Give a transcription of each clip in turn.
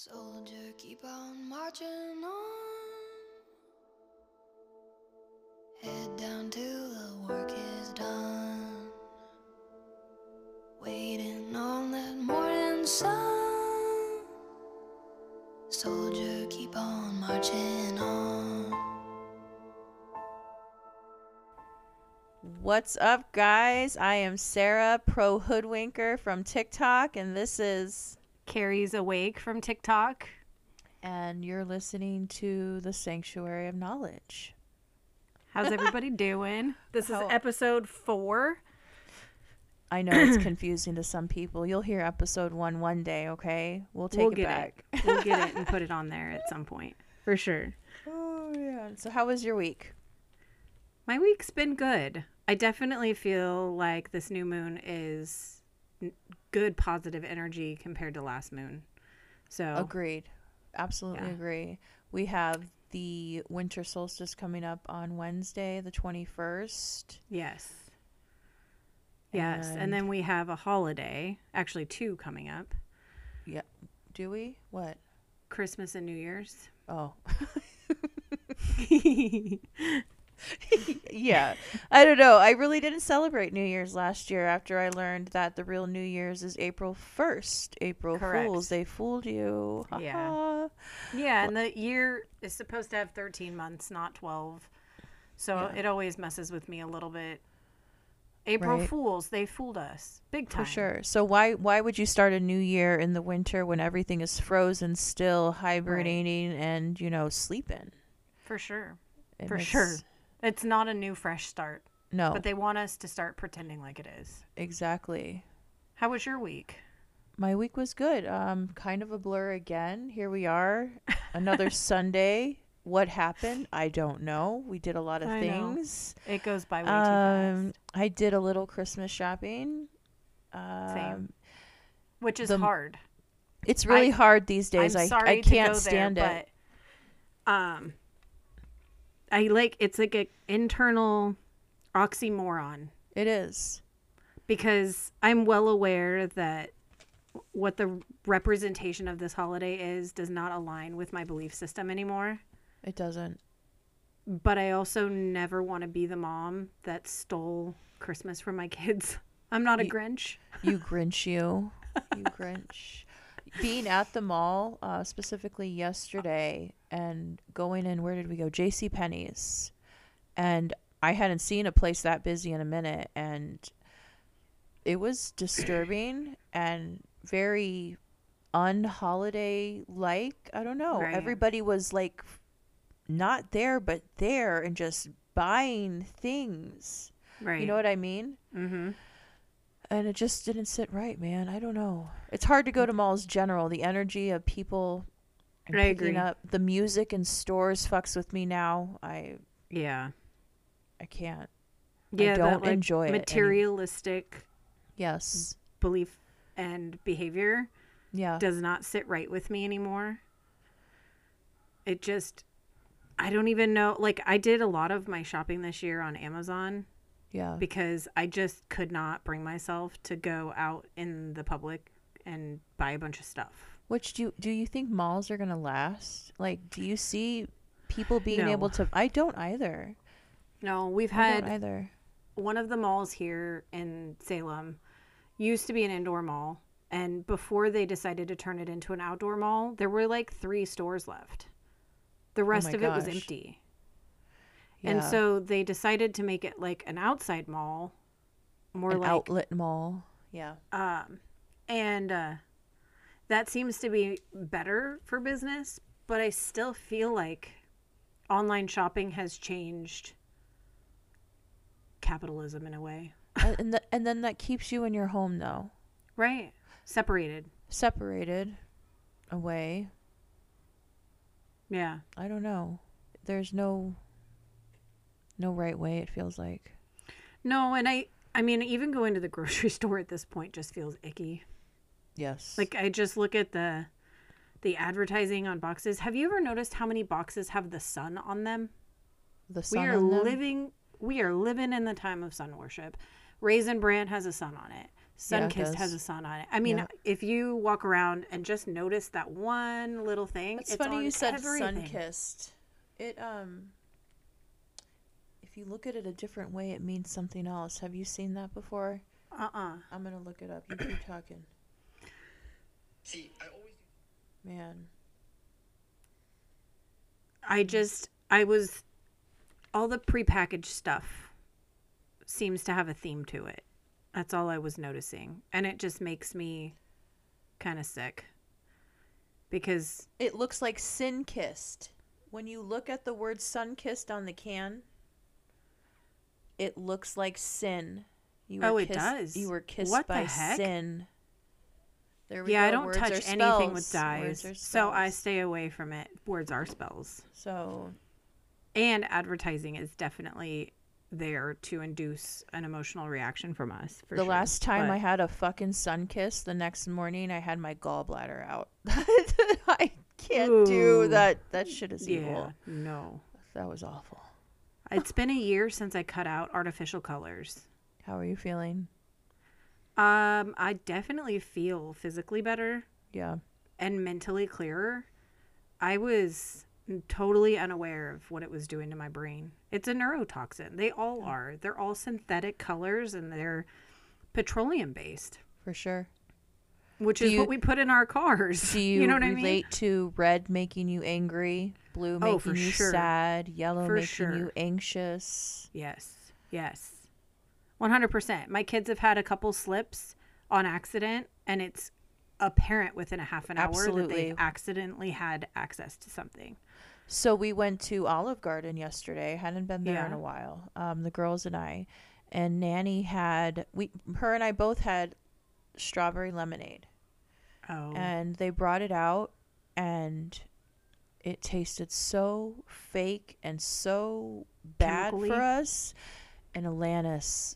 Soldier, keep on marching on. Head down till the work is done. Waiting on that morning sun. Soldier, keep on marching on. What's up, guys? I am Sarah Pro Hoodwinker from TikTok, and this is Kari's Awake from TikTok. And you're listening to the Sanctuary of Knowledge. How's everybody doing? This is episode 4. I know it's confusing to some people. You'll hear episode 1 one day, okay? We'll get it back. We'll get it and put it on there at some point. For sure. Oh, yeah. So how was your week? My week's been good. I definitely feel like this new moon is good positive energy compared to last moon. So agreed. Absolutely, yeah. Agree. We have the winter solstice coming up on Wednesday the 21st. Yes And then we have a holiday, actually 2 coming up. Yeah. Do we? What? Christmas and New Year's. Oh. Yeah, I don't know. I really didn't celebrate New Year's last year after I learned that the real New Year's is April 1st. April Fools, they fooled you. Yeah. Yeah, and the year is supposed to have 13 months, not 12. So It always messes with me a little bit. April Fools, they fooled us. Big time. For sure. So why would you start a new year in the winter when everything is frozen still, hibernating, and, sleeping? For sure. It's not a new, fresh start. No. But they want us to start pretending like it is. Exactly. How was your week? My week was good. Kind of a blur again. Here we are. Another Sunday. What happened? I don't know. We did a lot of things. Know. It goes by way too fast. I did a little Christmas shopping. Same. Which is hard. It's really hard these days. I can't stand it. But, it's like an internal oxymoron. It is. Because I'm well aware that what the representation of this holiday is does not align with my belief system anymore. It doesn't. But I also never want to be the mom that stole Christmas from my kids. I'm not a Grinch. You Grinch, you. You Grinch. Being at the mall, specifically yesterday, and going in, where did we go? JCPenney's. And I hadn't seen a place that busy in a minute. And it was disturbing and very un-holiday-like. I don't know. Right. Everybody was like not there, but there and just buying things. Right. You know what I mean? Mm-hmm. And it just didn't sit right, man. I don't know. It's hard to go to malls general. The energy of people and picking up the music in stores fucks with me now. I can't. Yeah, I don't enjoy it. Materialistic belief and behavior does not sit right with me anymore. It just, I don't even know. Like, I did a lot of my shopping this year on Amazon. Yeah. Because I just could not bring myself to go out in the public and buy a bunch of stuff. Which do you think malls are going to last? Like, do you see people being able to? I don't either. No, we've had either. One of the malls here in Salem used to be an indoor mall. And before they decided to turn it into an outdoor mall, there were like 3 stores left. The rest of it was empty. Yeah. And so they decided to make it like an outside mall, more like an outlet mall. Yeah. And that seems to be better for business, but I still feel like online shopping has changed capitalism in a way. And then that keeps you in your home, though. Right. Separated away. Yeah. I don't know. There's no right way, it feels like. No, and I mean, even going to the grocery store at this point just feels icky. Yes. Like, I just look at the advertising on boxes. Have you ever noticed how many boxes have the sun on them? The sun on them? We are living in the time of sun worship. Raisin Bran has a sun on it. Sunkissed has a sun on it. I mean, if you walk around and just notice that one little thing, it's funny you said Sunkissed. It if you look at it a different way, it means something else. Have you seen that before? I'm gonna look it up. You keep talking. See, I always do. Man. I was, all the prepackaged stuff seems to have a theme to it. That's all I was noticing. And it just makes me kind of sick. Because it looks like sin-kissed. When you look at the word sun-kissed on the can, it looks like sin. It does. You were kissed by sin. There we go. I don't words touch anything with dyes, so I stay away from it. Words are spells. So, and advertising is definitely there to induce an emotional reaction from us. For the sure. last time I had a fucking sun kiss, the next morning I had my gallbladder out. I can't do that. That shit is evil. No, that was awful. It's been a year since I cut out artificial colors. How are you feeling? I definitely feel physically better. Yeah. And mentally clearer. I was totally unaware of what it was doing to my brain. It's a neurotoxin. They all are. They're all synthetic colors and they're petroleum based. For sure. Which is what we put in our cars. Do you, you know what I mean? Relate to red making you angry, blue making you sad, yellow making you anxious? Yes. Yes. 100%. My kids have had a couple slips on accident, and it's apparent within a half an hour that they accidentally had access to something. So we went to Olive Garden yesterday. Hadn't been there in a while. The girls and I, and Nanny had her and I both had strawberry lemonade. Oh. And they brought it out, and it tasted so fake and so bad for us. And Alanis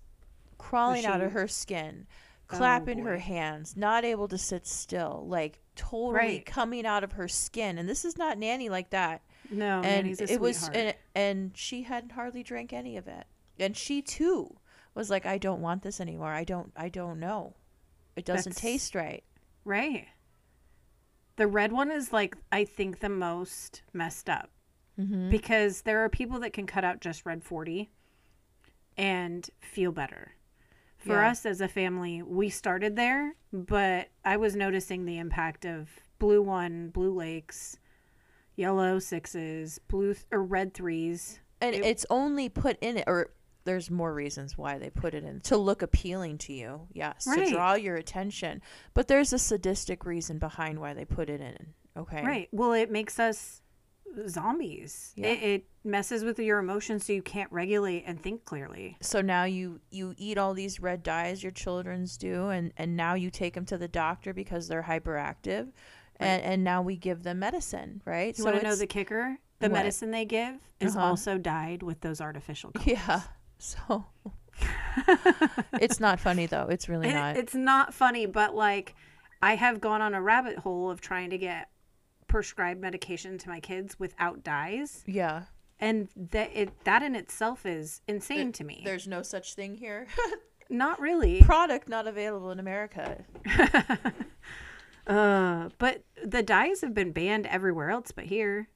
crawling out of her skin, clapping her hands, not able to sit still, like totally coming out of her skin. And this is not Nanny like that. No, and Nanny's a sweetheart. And she hadn't hardly drank any of it. And she too was like, I don't want this anymore. I don't know. It doesn't taste right. Right. The red one is like, I think the most messed up because there are people that can cut out just red 40 and feel better. For us as a family, we started there, but I was noticing the impact of blue 1, blue lakes, yellow 6s, red 3s. And it's only put in it, or there's more reasons why they put it in, to look appealing to you, to draw your attention. But there's a sadistic reason behind why they put it in, okay? Right. Well, it makes us zombies. It messes with your emotions, so you can't regulate and think clearly. So now you eat all these red dyes, your children's do, and now you take them to the doctor because they're hyperactive, and now we give them medicine. You want to know the kicker? The medicine they give is also dyed with those artificial colors. So it's not funny, though. It's really not. It's not funny, but like, I have gone on a rabbit hole of trying to get prescribed medication to my kids without dyes. Yeah. And that in itself is insane to me. There's no such thing here. Not really. Product not available in America. But the dyes have been banned everywhere else but here.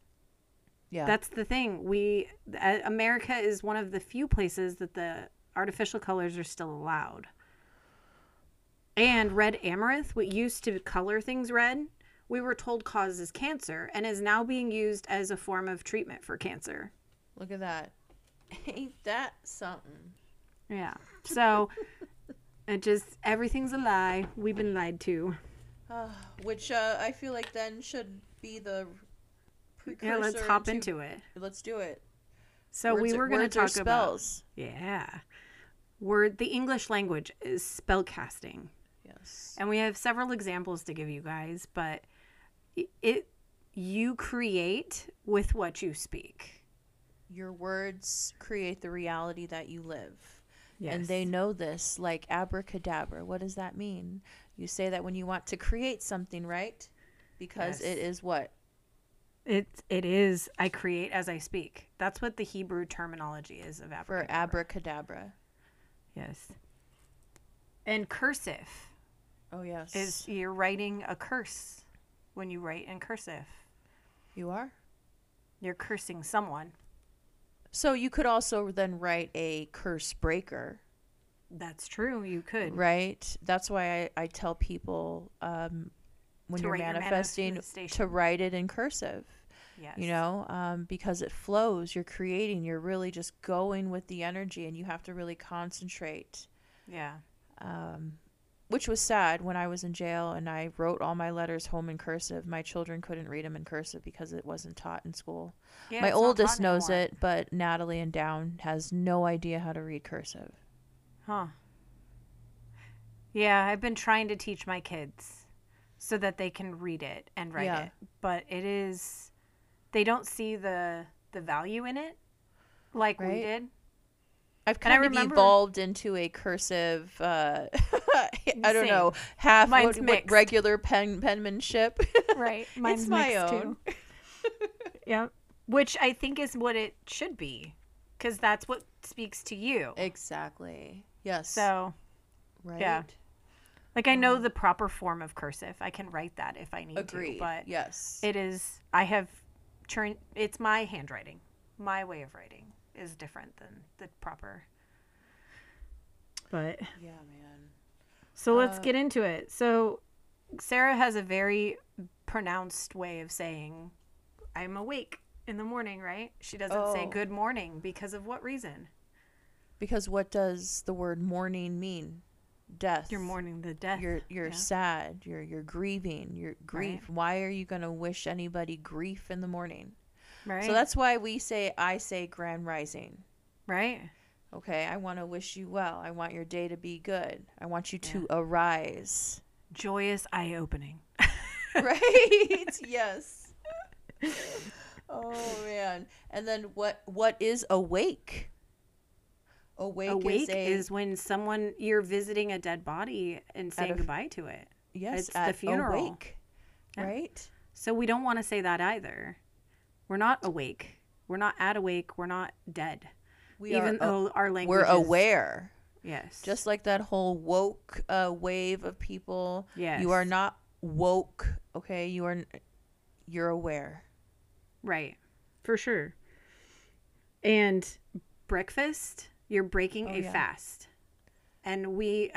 Yeah. That's the thing. America is one of the few places that the artificial colors are still allowed. And red amaranth, what used to color things red, we were told causes cancer, and is now being used as a form of treatment for cancer. Look at that. Ain't that something? Yeah. So it just, everything's a lie. We've been lied to. Which I feel like then should be the precursor. Yeah, let's hop into it. Let's do it. So we were going to talk spells. About. Yeah. The English language is spell casting. Yes. And we have several examples to give you guys, but you create with what you speak. Your words create the reality that you live. Yes. And they know this, like abracadabra. What does that mean? You say that when you want to create something, right? Because it is what? It is, I create as I speak. That's what the Hebrew terminology is of abracadabra. For abracadabra. Yes. And cursive. Oh, yes. Is you're writing a curse when you write in cursive. You are? You're cursing someone. So you could also then write a curse breaker. That's true. You could. Right? That's why I tell people when you're manifesting to write it in cursive. Yes. You know, because it flows. You're creating. You're really just going with the energy, and you have to really concentrate. Yeah. Which was sad when I was in jail and I wrote all my letters home in cursive. My children couldn't read them in cursive because it wasn't taught in school. Yeah, my oldest knows it, but Natalie and Down has no idea how to read cursive. Huh. Yeah, I've been trying to teach my kids so that they can read it and write it. But it is, they don't see the value in it like we did. I've kind of evolved into a cursive, I don't know, half regular penmanship. Right. Mine's it's my own. Too. Yeah. Which I think is what it should be, because that's what speaks to you. Exactly. Yes. So, right. Yeah. Like, I know the proper form of cursive. I can write that if I need to. But yes. It is, I have turned, it's my handwriting, my way of writing. Is different than the proper. But yeah, man. So let's get into it. So Sarah has a very pronounced way of saying I'm awake in the morning, right? She doesn't say good morning because of what reason? Because what does the word morning mean? Death. You're mourning the death. You're sad. You're grieving. You're grief. Right. Why are you going to wish anybody grief in the morning? Right. So that's why I say grand rising. Right. Okay. I want to wish you well. I want your day to be good. I want you to arise. Joyous eye opening. Right. Yes. Oh man. And then what is awake? Awake is when you're visiting a dead body and saying goodbye to it. Yes. It's the funeral. Awake. Yeah. Right. So we don't want to say that either. We're not awake. We're not at awake. We're not dead. Even though our language we're aware. Yes. Just like that whole woke wave of people. Yes. You are not woke. Okay. You're aware. Right. For sure. And breakfast, you're breaking a fast. And we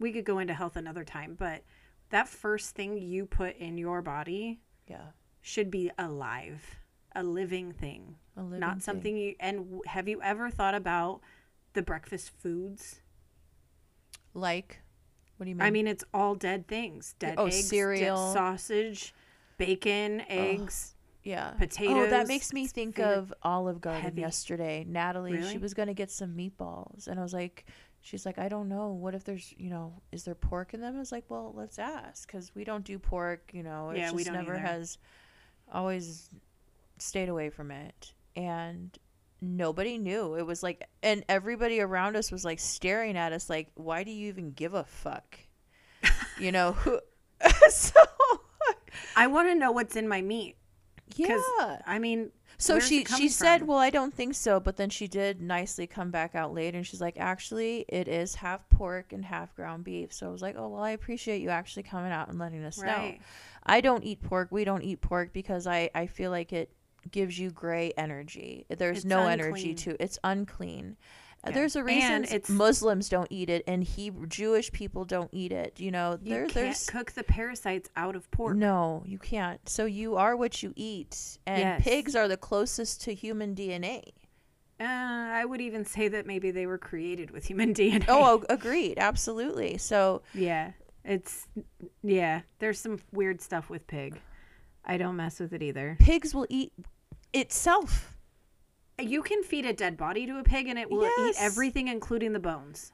could go into health another time, but that first thing you put in your body. Yeah. Should be alive, a living thing, not something you. And have you ever thought about the breakfast foods? Like, what do you mean? I mean, it's all dead things. Dead eggs, cereal, sausage, bacon, eggs, potatoes. Oh, that makes me think of Olive Garden yesterday. Natalie, really? She was going to get some meatballs. And I was like, she's like, I don't know. What if there's, is there pork in them? I was like, well, let's ask. Because we don't do pork, It just we don't never either. Has... always stayed away from it, and nobody knew. It was like, and everybody around us was like staring at us like, why do you even give a fuck? Who? So I want to know what's in my meat. Yeah. I mean, so she said, well, I don't think so. But then she did nicely come back out later, and she's like, actually, it is half pork and half ground beef. So I was like, oh, well, I appreciate you actually coming out and letting us know. I don't eat pork. We don't eat pork because I feel like it gives you gray energy. There's no energy to it. It's unclean. Yeah. There's a reason Muslims don't eat it, and Jewish people don't eat it. You can't cook the parasites out of pork. No, you can't. So you are what you eat, and pigs are the closest to human DNA. I would even say that maybe they were created with human DNA. Oh, agreed, absolutely. So there's some weird stuff with pig. I don't mess with it either. Pigs will eat itself. You can feed a dead body to a pig, and it will eat everything, including the bones.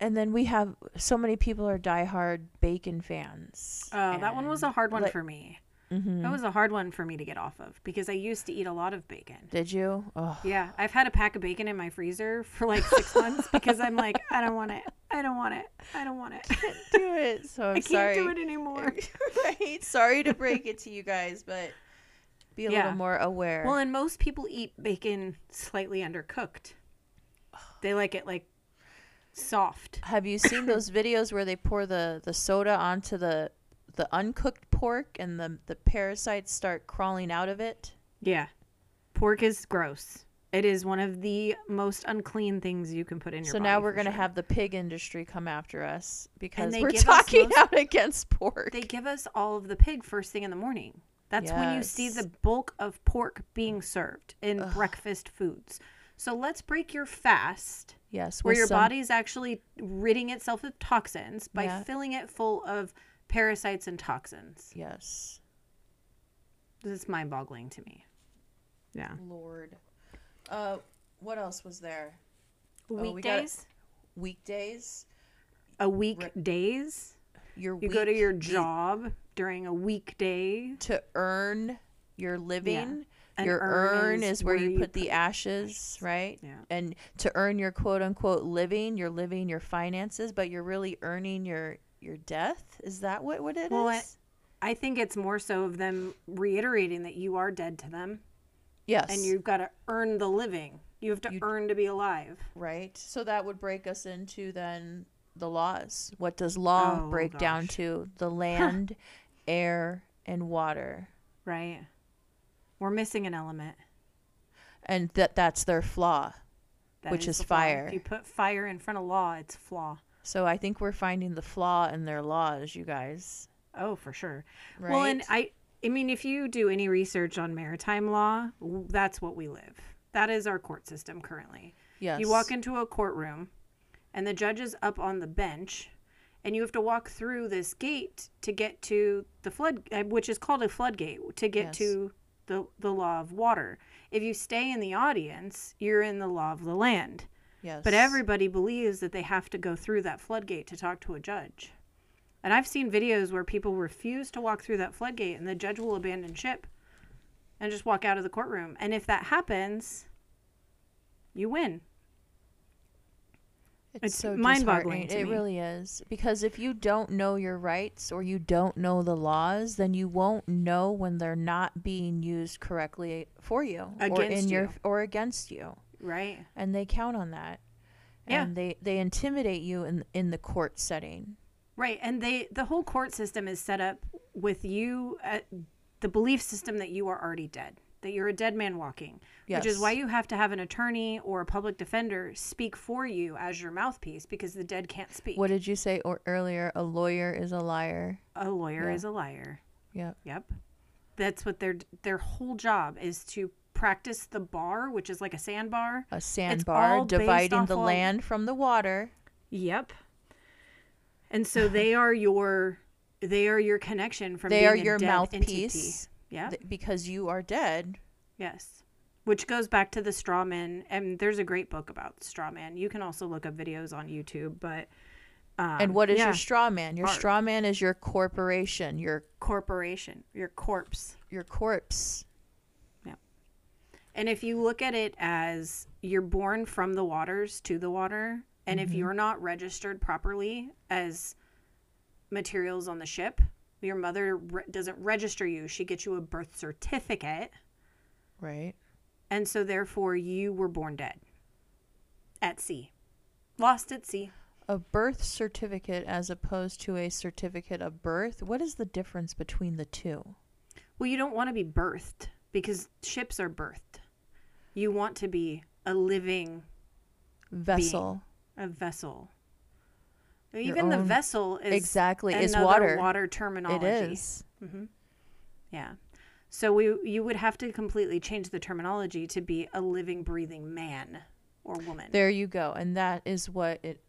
And then we have so many people are diehard bacon fans. Oh, that one was a hard one for me. Mm-hmm. That was a hard one for me to get off of because I used to eat a lot of bacon. Did you? Oh. Yeah. I've had a pack of bacon in my freezer for like 6 months because I'm like, I don't want it. I don't want it. I don't want it. I can't do it. So I'm sorry. I can't do it anymore. Right? Sorry to break it to you guys, but... be a little more aware. Well, and most people eat bacon slightly undercooked. They like it like soft. Have you seen those videos where they pour the soda onto the uncooked pork and the parasites start crawling out of it? Yeah. Pork is gross. It is one of the most unclean things you can put in your body. So now we're going to have the pig industry come after us because we're talking out against pork. They give us all of the pig first thing in the morning. That's when you see the bulk of pork being served in breakfast foods. So let's break your fast. Yes. Where your body's actually ridding itself of toxins by filling it full of parasites and toxins. Yes. This is mind-boggling to me. Yeah. Lord. What else was there? Weekdays? Weekdays? A weekdays? You go to your job during a weekday. To earn your living. Yeah. Your earn is where you put the ashes, right? Yeah. And to earn your quote-unquote living, you're living your finances, but you're really earning your death? Is that what it is? I think it's more so of them reiterating that you are dead to them. Yes. And you've got to earn the living. You have to earn to be alive. Right. So that would break us into then the laws. What does law break down to? The land, air, and water. Right. We're missing an element. And that's their flaw, which is fire. If you put fire in front of law, it's flaw. So I think we're finding the flaw in their laws, you guys. Oh, for sure. Right? Well, and I mean, if you do any research on maritime law, that's what we live. That is our court system currently. Yes. You walk into a courtroom and the judge is up on the bench and you have to walk through this gate to get to the flood, which is called a floodgate, to get to the law of water. If you stay in the audience, you're in the law of the land. Yes. But everybody believes that they have to go through that floodgate to talk to a judge. And I've seen videos where people refuse to walk through that floodgate and the judge will abandon ship and just walk out of the courtroom. And if that happens, you win. It's so mind-boggling to me. It really is. Because if you don't know your rights or you don't know the laws, then you won't know when they're not being used correctly for you. Or against you. Right. And they count on that. Yeah. And they intimidate you in the court setting. Right, and the whole court system is set up with you, the belief system that you are already dead, that you're a dead man walking, which is why you have to have an attorney or a public defender speak for you as your mouthpiece because the dead can't speak. What did you say earlier? A lawyer is a liar. A lawyer is a liar. Yep. Yep. That's what their whole job is, to practice the bar, which is like a sandbar. A sandbar, dividing the land from the water. Yep. And so they are your connection from being a dead entity. They are your mouthpiece. Yeah. Because you are dead. Yes. Which goes back to the straw man. And there's a great book about straw man. You can also look up videos on YouTube. But and what is your straw man? Your straw man is your corporation. Your corporation. Your corpse. Your corpse. Yeah. And if you look at it as you're born from the waters to the water. And if you're not registered properly as materials on the ship, your mother doesn't register you. She gets you a birth certificate. Right. And so, therefore, you were born dead at sea. Lost at sea. A birth certificate as opposed to a certificate of birth? What is the difference between the two? Well, you don't want to be birthed because ships are birthed. You want to be a living vessel. Being. A vessel. Even the vessel is exactly another water terminology. It is. Mm-hmm. Yeah. So you would have to completely change the terminology to be a living, breathing man or woman. There you go. And that is what it.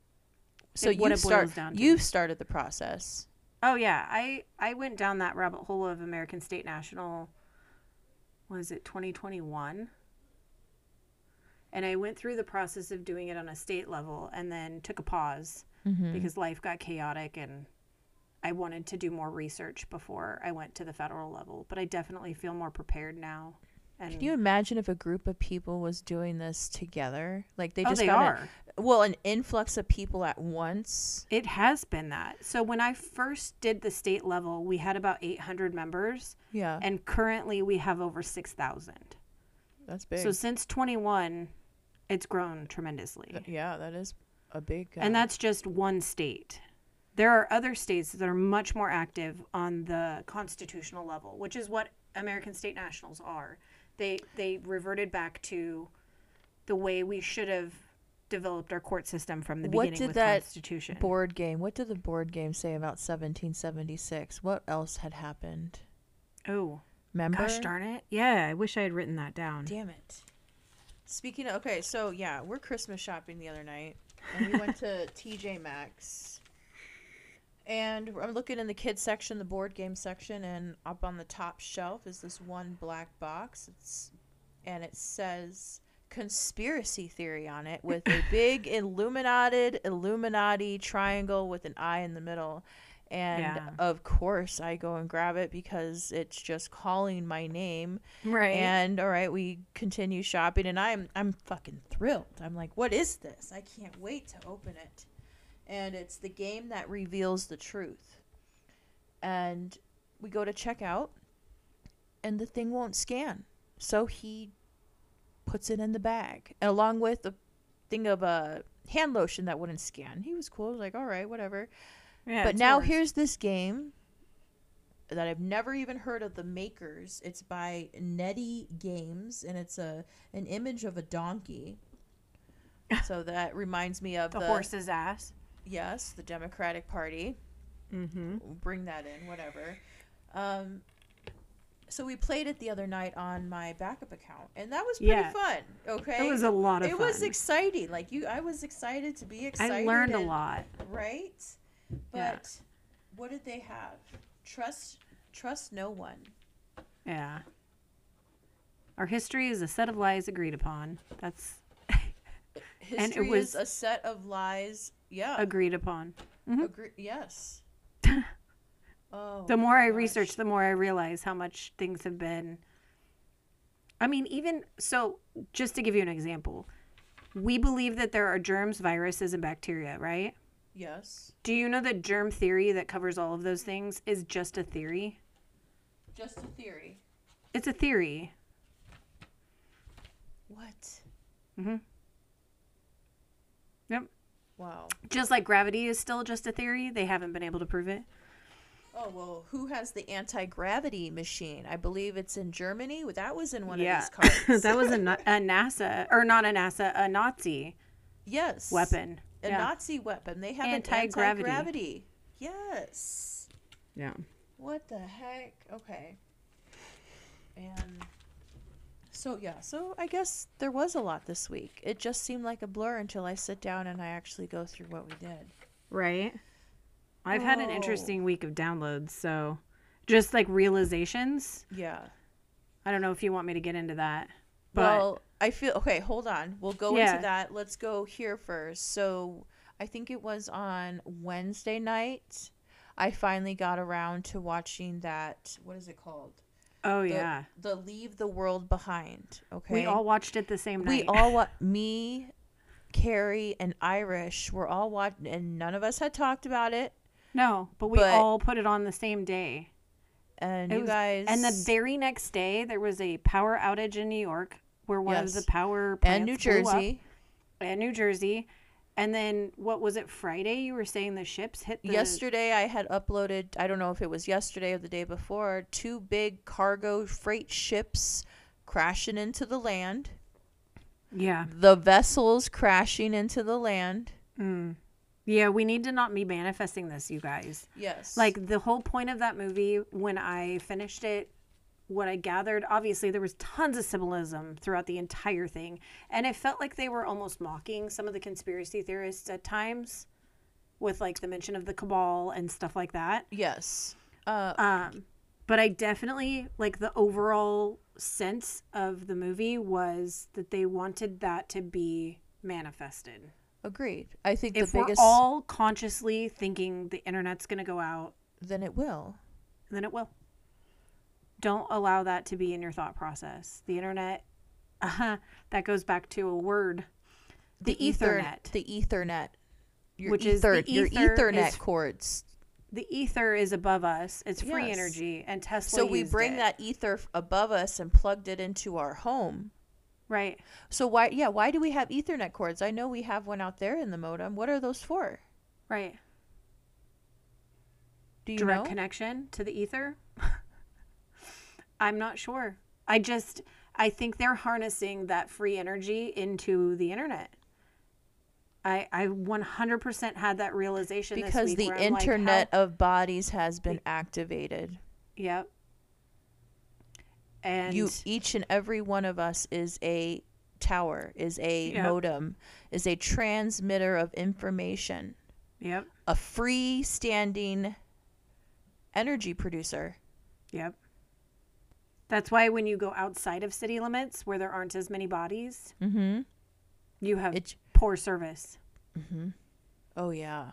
So you start. You've started the process. Oh yeah, I went down that rabbit hole of American State National. Was it 2021? And I went through the process of doing it on a state level and then took a pause because life got chaotic and I wanted to do more research before I went to the federal level. But I definitely feel more prepared now. And can you imagine if a group of people was doing this together? Like they are. An influx of people at once. It has been that. So when I first did the state level, we had about 800 members. Yeah. And currently we have over 6,000. That's big. So since 21... It's grown tremendously. Yeah, that is a big guy. And that's just one state. There are other states that are much more active on the constitutional level, which is what American state nationals are. They reverted back to the way we should have developed our court system from the beginning with the Constitution. What did the board game say about 1776? What else had happened? Oh. Remember? Gosh darn it. Yeah, I wish I had written that down. Damn it. Speaking of, okay, so yeah, we're Christmas shopping the other night, and we went to TJ Maxx. And I'm looking in the kids section, the board game section, and up on the top shelf is this one black box. And it says conspiracy theory on it with a big Illuminati triangle with an eye in the middle. And of course I go and grab it because it's just calling my name. Right. And all right, we continue shopping, and I'm fucking thrilled. I'm like, what is this? I can't wait to open it. And it's the game that reveals the truth. And we go to check out, and the thing won't scan. So he puts it in the bag, and along with a thing of hand lotion that wouldn't scan. He was cool. I was like, all right, whatever. Yeah, but now here's this game that I've never even heard of the makers. It's by Nettie Games, and it's an image of a donkey. So that reminds me of the horse's ass. Yes, the Democratic Party. Mm-hmm. We'll bring that in, whatever. So we played it the other night on my backup account, and that was pretty fun. Okay, it was a lot of fun. It was exciting. Like I was excited to be excited. I learned a lot. Right, but what did they have? Trust no one. Yeah. Our history is a set of lies agreed upon. That's. History and it was is a set of lies. Yeah. Agreed upon. Mm-hmm. Yes. Oh, the more I research, the more I realize how much things have been. I mean, even so, just to give you an example, we believe that there are germs, viruses, and bacteria, right? Yes. Do you know that germ theory that covers all of those things is just a theory? Just a theory. It's a theory. What? Mm-hmm. Yep. Wow. Just like gravity is still just a theory, they haven't been able to prove it. Oh, well, who has the anti-gravity machine? I believe it's in Germany. That was in one of these cards. That was a Nazi weapon. A Nazi weapon. They have an anti-gravity. Yes. Yeah. What the heck? Okay. And so I guess there was a lot this week. It just seemed like a blur until I sit down and I actually go through what we did. Right. I've had an interesting week of downloads, so just like realizations. Yeah. I don't know if you want me to get into that. But hold on. We'll go into that. Let's go here first. So I think it was on Wednesday night I finally got around to watching that, what is it called? Oh, the Leave the World Behind. Okay. We all watched it the same night. Me, Kari, and Irish were all watching, and none of us had talked about it. No, but we all put it on the same day. And guys. And the very next day, there was a power outage in New York where one of the power plants New Jersey. And then, what was it, Friday? You were saying the ships hit the... Yesterday, I had uploaded, I don't know if it was yesterday or the day before, 2 big cargo freight ships crashing into the land. Yeah. The vessels crashing into the land. Mm. Yeah, we need to not be manifesting this, you guys. Yes. Like, the whole point of that movie, when I finished it, what I gathered, obviously there was tons of symbolism throughout the entire thing. And it felt like they were almost mocking some of the conspiracy theorists at times with, like, the mention of the cabal and stuff like that. Yes. But I definitely, like, the overall sense of the movie was that they wanted that to be manifested. Agreed. I think if we're all consciously thinking the internet's going to go out, then it will. Don't allow that to be in your thought process. The internet, that goes back to a word. The ethernet. The ethernet. Your ethernet cords. The ether is above us. It's free energy, and Tesla. So we bring that ether above us and plugged it into our home. Right. So why do we have Ethernet cords? I know we have one out there in the modem. What are those for? Right. Do you Direct know? Connection to the ether? I'm not sure. I think they're harnessing that free energy into the internet. I 100% had that realization because this week, the internet of bodies has been activated. Yep. And each and every one of us is a tower, is a modem, is a transmitter of information. Yep. A freestanding energy producer. Yep. That's why when you go outside of city limits where there aren't as many bodies, mm-hmm. you have poor service. Mm-hmm. Oh, yeah.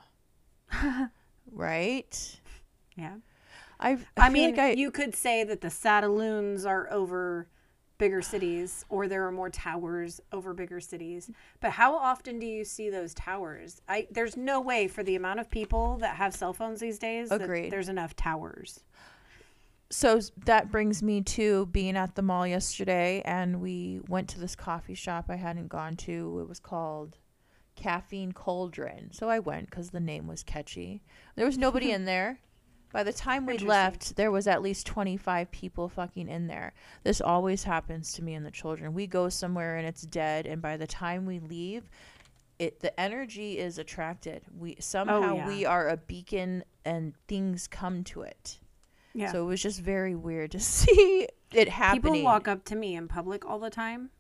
Right? Yeah. I mean, you could say that the satelloons are over bigger cities or there are more towers over bigger cities. But how often do you see those towers? There's no way for the amount of people that have cell phones these days that there's enough towers. So that brings me to being at the mall yesterday, and we went to this coffee shop I hadn't gone to. It was called Caffeine Cauldron. So I went because the name was catchy. There was nobody in there. By the time we left, there was at least 25 people fucking in there. This always happens to me and the children. We go somewhere and it's dead, and by the time we leave, the energy is attracted. We are a beacon and things come to it. Yeah. So it was just very weird to see it happening. People walk up to me in public all the time.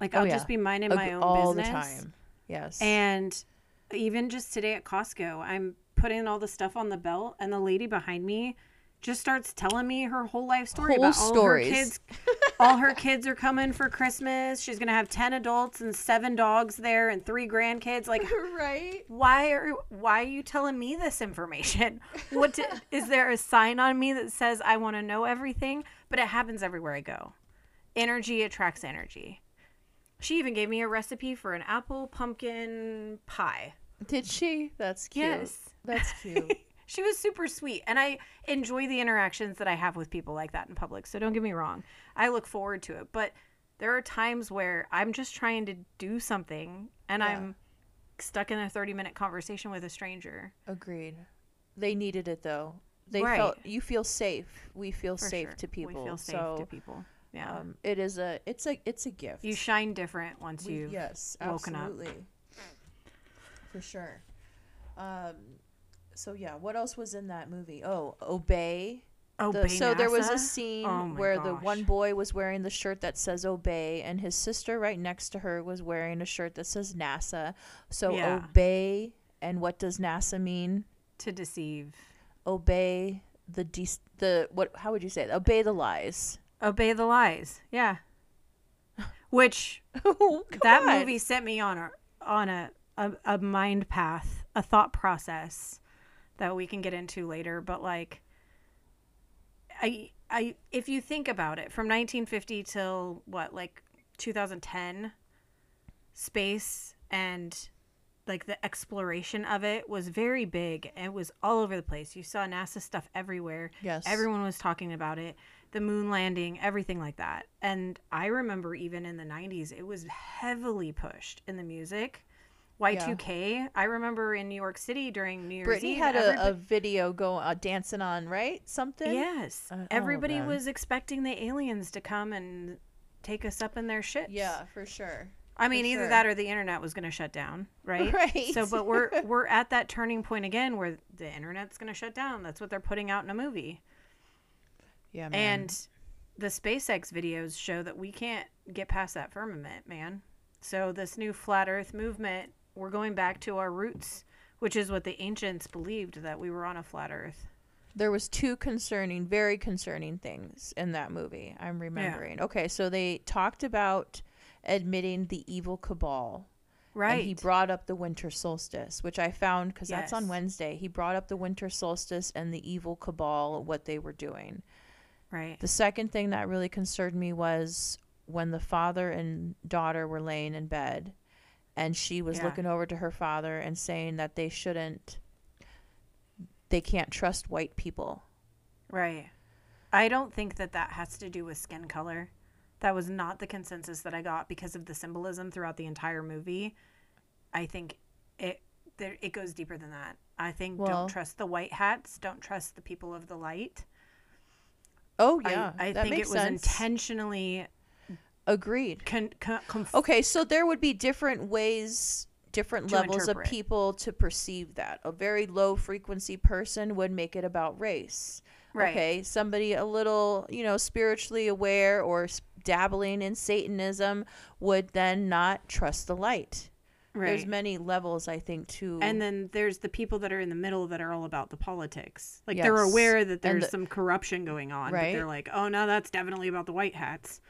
Like, I'll just be minding my own business. All the time. Yes. And even just today at Costco, I'm putting all the stuff on the belt, and the lady behind me just starts telling me her whole life story about all her kids. All her kids are coming for Christmas. She's going to have 10 adults and 7 dogs there and 3 grandkids. Like, right? Why are you telling me this information? Is there a sign on me that says I want to know everything? But it happens everywhere I go. Energy attracts energy. She even gave me a recipe for an apple pumpkin pie. Did she? That's cute. Yes. That's cute. She was super sweet, and I enjoy the interactions that I have with people like that in public, so don't get me wrong. I look forward to it, but there are times where I'm just trying to do something, and I'm stuck in a 30-minute conversation with a stranger. Agreed. They needed it, though. You feel safe. We feel safe to people. We feel safe to people. Yeah. It's a gift. You shine different once you've woken up. Absolutely. For sure. So, yeah, what else was in that movie? Oh, Obey. So NASA? There was a scene where the one boy was wearing the shirt that says Obey, and his sister right next to her was wearing a shirt that says NASA. So Obey, and what does NASA mean? To deceive. Obey how would you say it? Obey the lies. Obey the lies, yeah. Which, that movie sent me on a mind path, a thought process that we can get into later, but like I if you think about it, from 1950 till 2010, space and like the exploration of it was very big. It was all over the place. You saw NASA stuff everywhere. Yes. Everyone was talking about it. The moon landing, everything like that. And I remember even in the 90s, it was heavily pushed in the music. Y2K. Yeah. I remember in New York City during New Year's Eve. Britney had a video going dancing on, right? Something? Yes. Everybody was expecting the aliens to come and take us up in their ships. Yeah, for sure. I mean, either that or the internet was going to shut down, right? Right. So, but we're at that turning point again where the internet's going to shut down. That's what they're putting out in a movie. Yeah, man. And the SpaceX videos show that we can't get past that firmament, man. So this new flat Earth movement, we're going back to our roots, which is what the ancients believed, that we were on a flat Earth. There was 2 very concerning things in that movie, I'm remembering. Yeah. Okay, so they talked about admitting the evil cabal. Right. And he brought up the winter solstice, which I found, because that's on Wednesday. He brought up the winter solstice and the evil cabal, what they were doing. Right. The second thing that really concerned me was when the father and daughter were laying in bed, and she was looking over to her father and saying that they can't trust white people. Right. I don't think that has to do with skin color. That was not the consensus that I got because of the symbolism throughout the entire movie. I think it goes deeper than that. I think don't trust the white hats. Don't trust the people of the light. Oh, yeah. I that think makes it was sense. Intentionally... Agreed. Okay, so there would be different ways, different levels interpret. Of people to perceive that. A very low-frequency person would make it about race. Right. Okay, somebody a little, spiritually aware or dabbling in Satanism would then not trust the light. Right. There's many levels, I think, too. And then there's the people that are in the middle that are all about the politics. Like, yes. They're aware that there's some corruption going on. Right. But they're like, oh, no, that's definitely about the white hats.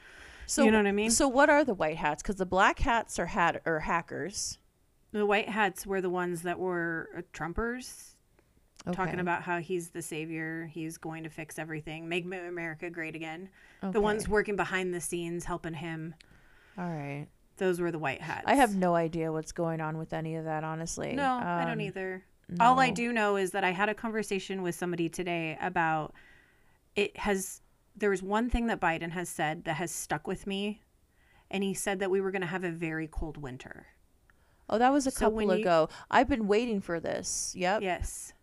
So, you know what I mean? So what are the white hats? Because the black hats are hackers. The white hats were the ones that were Trumpers. Okay. Talking about how he's the savior. He's going to fix everything. Make America great again. Okay. The ones working behind the scenes, helping him. All right. Those were the white hats. I have no idea what's going on with any of that, honestly. No, I don't either. No. All I do know is that I had a conversation with somebody today about there was one thing that Biden has said that has stuck with me, and he said that we were going to have a very cold winter. Oh, that was a couple ago. I've been waiting for this. Yep. Yes.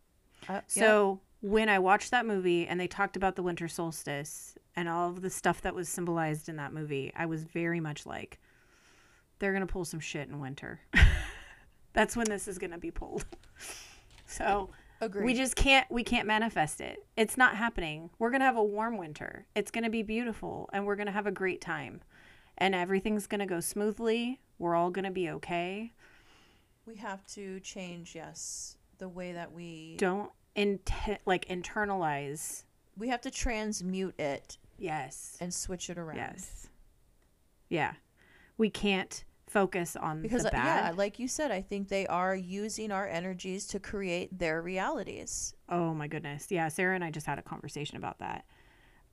When I watched that movie and they talked about the winter solstice and all of the stuff that was symbolized in that movie, I was very much like, they're going to pull some shit in winter. That's when this is going to be pulled. So... Agreed. We just can't manifest it. It's not happening. We're going to have a warm winter. It's going to be beautiful, and we're going to have a great time. And everything's going to go smoothly. We're all going to be okay. We have to change, yes, the way that we... Don't internalize. We have to transmute it. Yes. And switch it around. Yes. Yeah. We can't... focus on the bad. Yeah, like you said, I think they are using our energies to create their realities. Oh my goodness. Yeah, Sarah and I just had a conversation about that.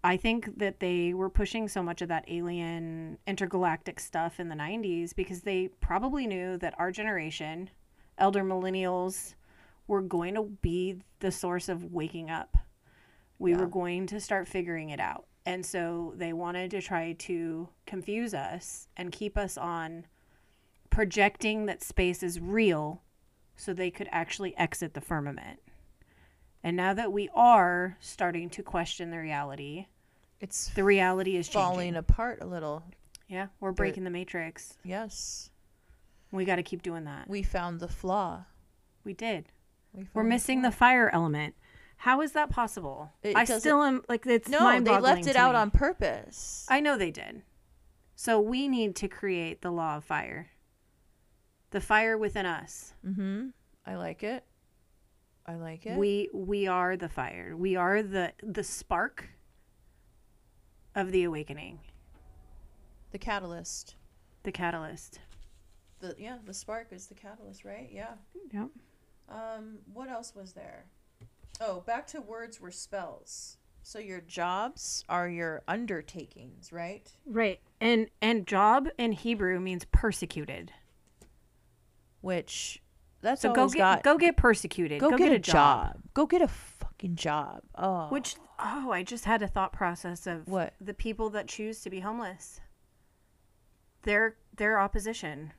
I think that they were pushing so much of that alien intergalactic stuff in the 90s because they probably knew that our generation, elder millennials, were going to be the source of waking up. We were going to start figuring it out. And so they wanted to try to confuse us and keep us on projecting that space is real so they could actually exit the firmament. And now that we are starting to question the reality, the reality is changing. Falling apart a little. Yeah, we're breaking the matrix. Yes. We got to keep doing that. We found the flaw. We did. We're missing the fire element. How is that possible? I still am like, it's mind-boggling. No, they left it out on purpose. I know they did. So we need to create the law of fire. The fire within us. Mm-hmm. I like it. I like it. We are the fire. We are the spark of the awakening. The catalyst. The catalyst. The spark is the catalyst, right? Yeah. Yep. What else was there? Oh, back to words were spells. So your jobs are your undertakings, right? Right. And job in Hebrew means persecuted. Which that's so go get persecuted. Go get a job. Go get a fucking job. Oh. I just had a thought process of what the people that choose to be homeless. Their opposition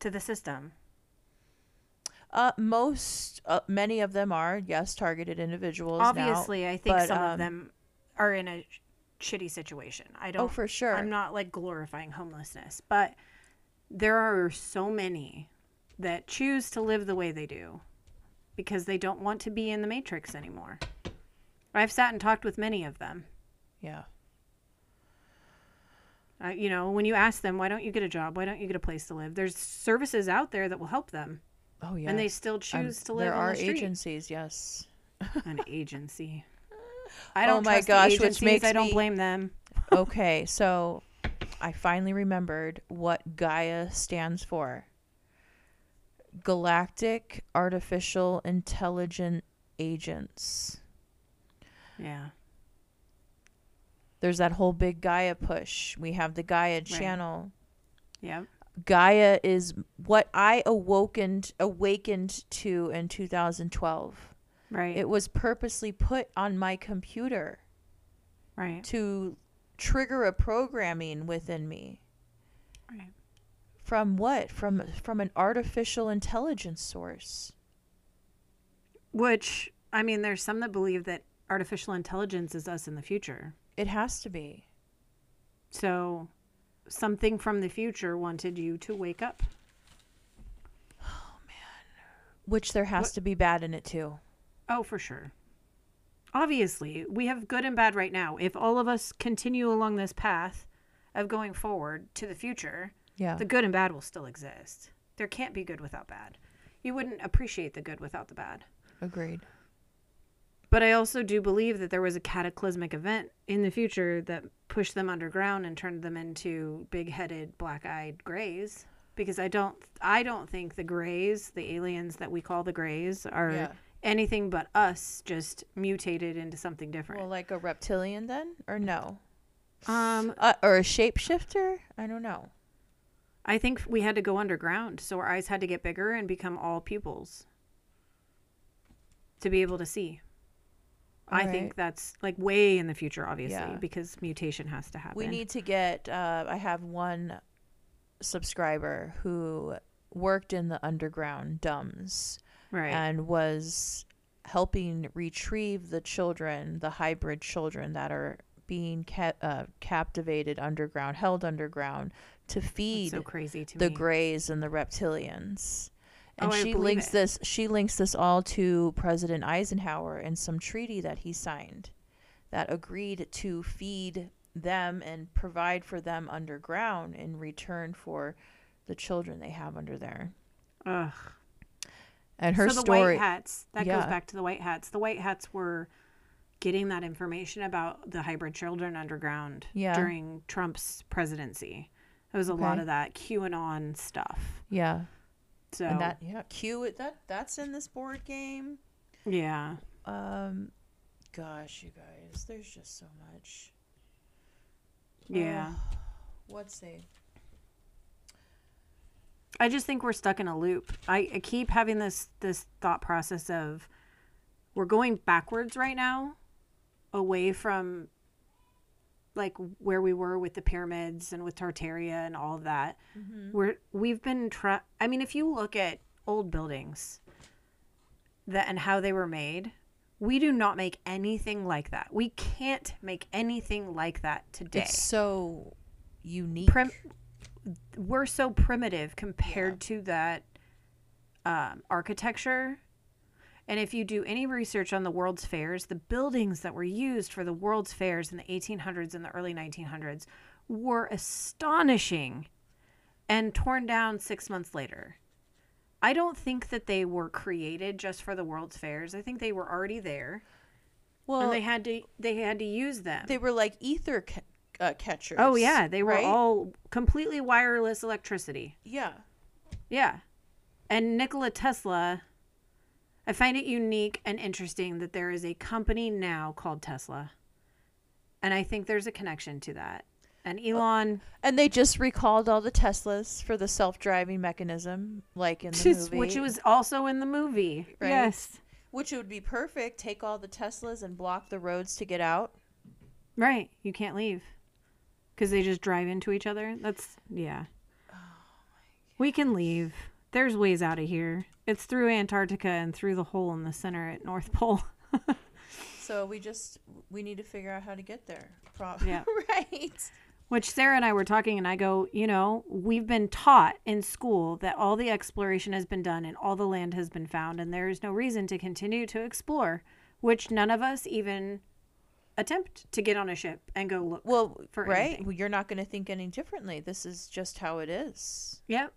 to the system. Many of them are, yes, targeted individuals. Obviously, now, I think some of them are in a shitty situation. I don't. Oh, for sure. I'm not like glorifying homelessness, but there are so many that choose to live the way they do because they don't want to be in the matrix anymore. I've sat and talked with many of them. Yeah. When you ask them, why don't you get a job? Why don't you get a place to live? There's services out there that will help them. Oh, yeah. And they still choose to live there on the street. There are agencies, yes. An agency. I don't trust the agencies. Which makes I don't blame them. Okay, so I finally remembered what Gaia stands for. Galactic Artificial Intelligent Agents. Yeah. There's that whole big Gaia push. We have the Gaia channel. Yeah. Gaia is what I awakened to in 2012. Right. It was purposely put on my computer. Right. To trigger a programming within me. Right. From what? From an artificial intelligence source. Which, I mean, there's some that believe that artificial intelligence is us in the future. It has to be. So something from the future wanted you to wake up. Oh, man. Which there has to be bad in it, too. Oh, for sure. Obviously, we have good and bad right now. If all of us continue along this path of going forward to the future, yeah, the good and bad will still exist. There can't be good without bad. You wouldn't appreciate the good without the bad. Agreed. But I also do believe that there was a cataclysmic event in the future that pushed them underground and turned them into big-headed, black-eyed grays. Because I don't think the grays, the aliens that we call the grays, are anything but us just mutated into something different. Well, like a reptilian then? Or no? Or a shapeshifter? I don't know. I think we had to go underground, so our eyes had to get bigger and become all pupils to be able to see. I think that's like way in the future, obviously, because mutation has to happen. We need to get, I have one subscriber who worked in the underground dumps, right, and was helping retrieve the children, the hybrid children that are being captivated underground, held underground to feed the grays and the reptilians. And she links this all to President Eisenhower and some treaty that he signed that agreed to feed them and provide for them underground in return for the children they have under there. Ugh. And her story. So the white hats, that goes back to the white hats. The white hats were getting that information about the hybrid children underground during Trump's presidency. There was a lot of that QAnon stuff. Yeah. So and that that's in this board game. Yeah. Gosh, you guys, there's just so much. Yeah. What's a? I just think we're stuck in a loop. I keep having this thought process of we're going backwards right now, away from like where we were with the pyramids and with Tartaria and all of that. Mm-hmm. If you look at old buildings and how they were made, we do not make anything like that. We can't make anything like that today. It's so unique. We're so primitive compared to that architecture. And if you do any research on the World's Fairs, the buildings that were used for the World's Fairs in the 1800s and the early 1900s were astonishing and torn down 6 months later. I don't think that they were created just for the World's Fairs. I think they were already there. Well, and they had to use them. They were like ether catchers. Oh, yeah. They were all completely wireless electricity. Yeah. Yeah. And Nikola Tesla... I find it unique and interesting that there is a company now called Tesla. And I think there's a connection to that. And Elon... And they just recalled all the Teslas for the self-driving mechanism, like in the movie. Which was also in the movie, right? Yes. Which would be perfect. Take all the Teslas and block the roads to get out. Right. You can't leave. Because they just drive into each other. Yeah. Oh my God. We can leave. There's ways out of here. It's through Antarctica and through the hole in the center at North Pole. So we need to figure out how to get there. Probably. Yeah. Right. Which Sarah and I were talking, and I go, we've been taught in school that all the exploration has been done and all the land has been found, and there is no reason to continue to explore, which none of us even attempt to get on a ship and go look for anything. Well, you're not going to think any differently. This is just how it is. Yep.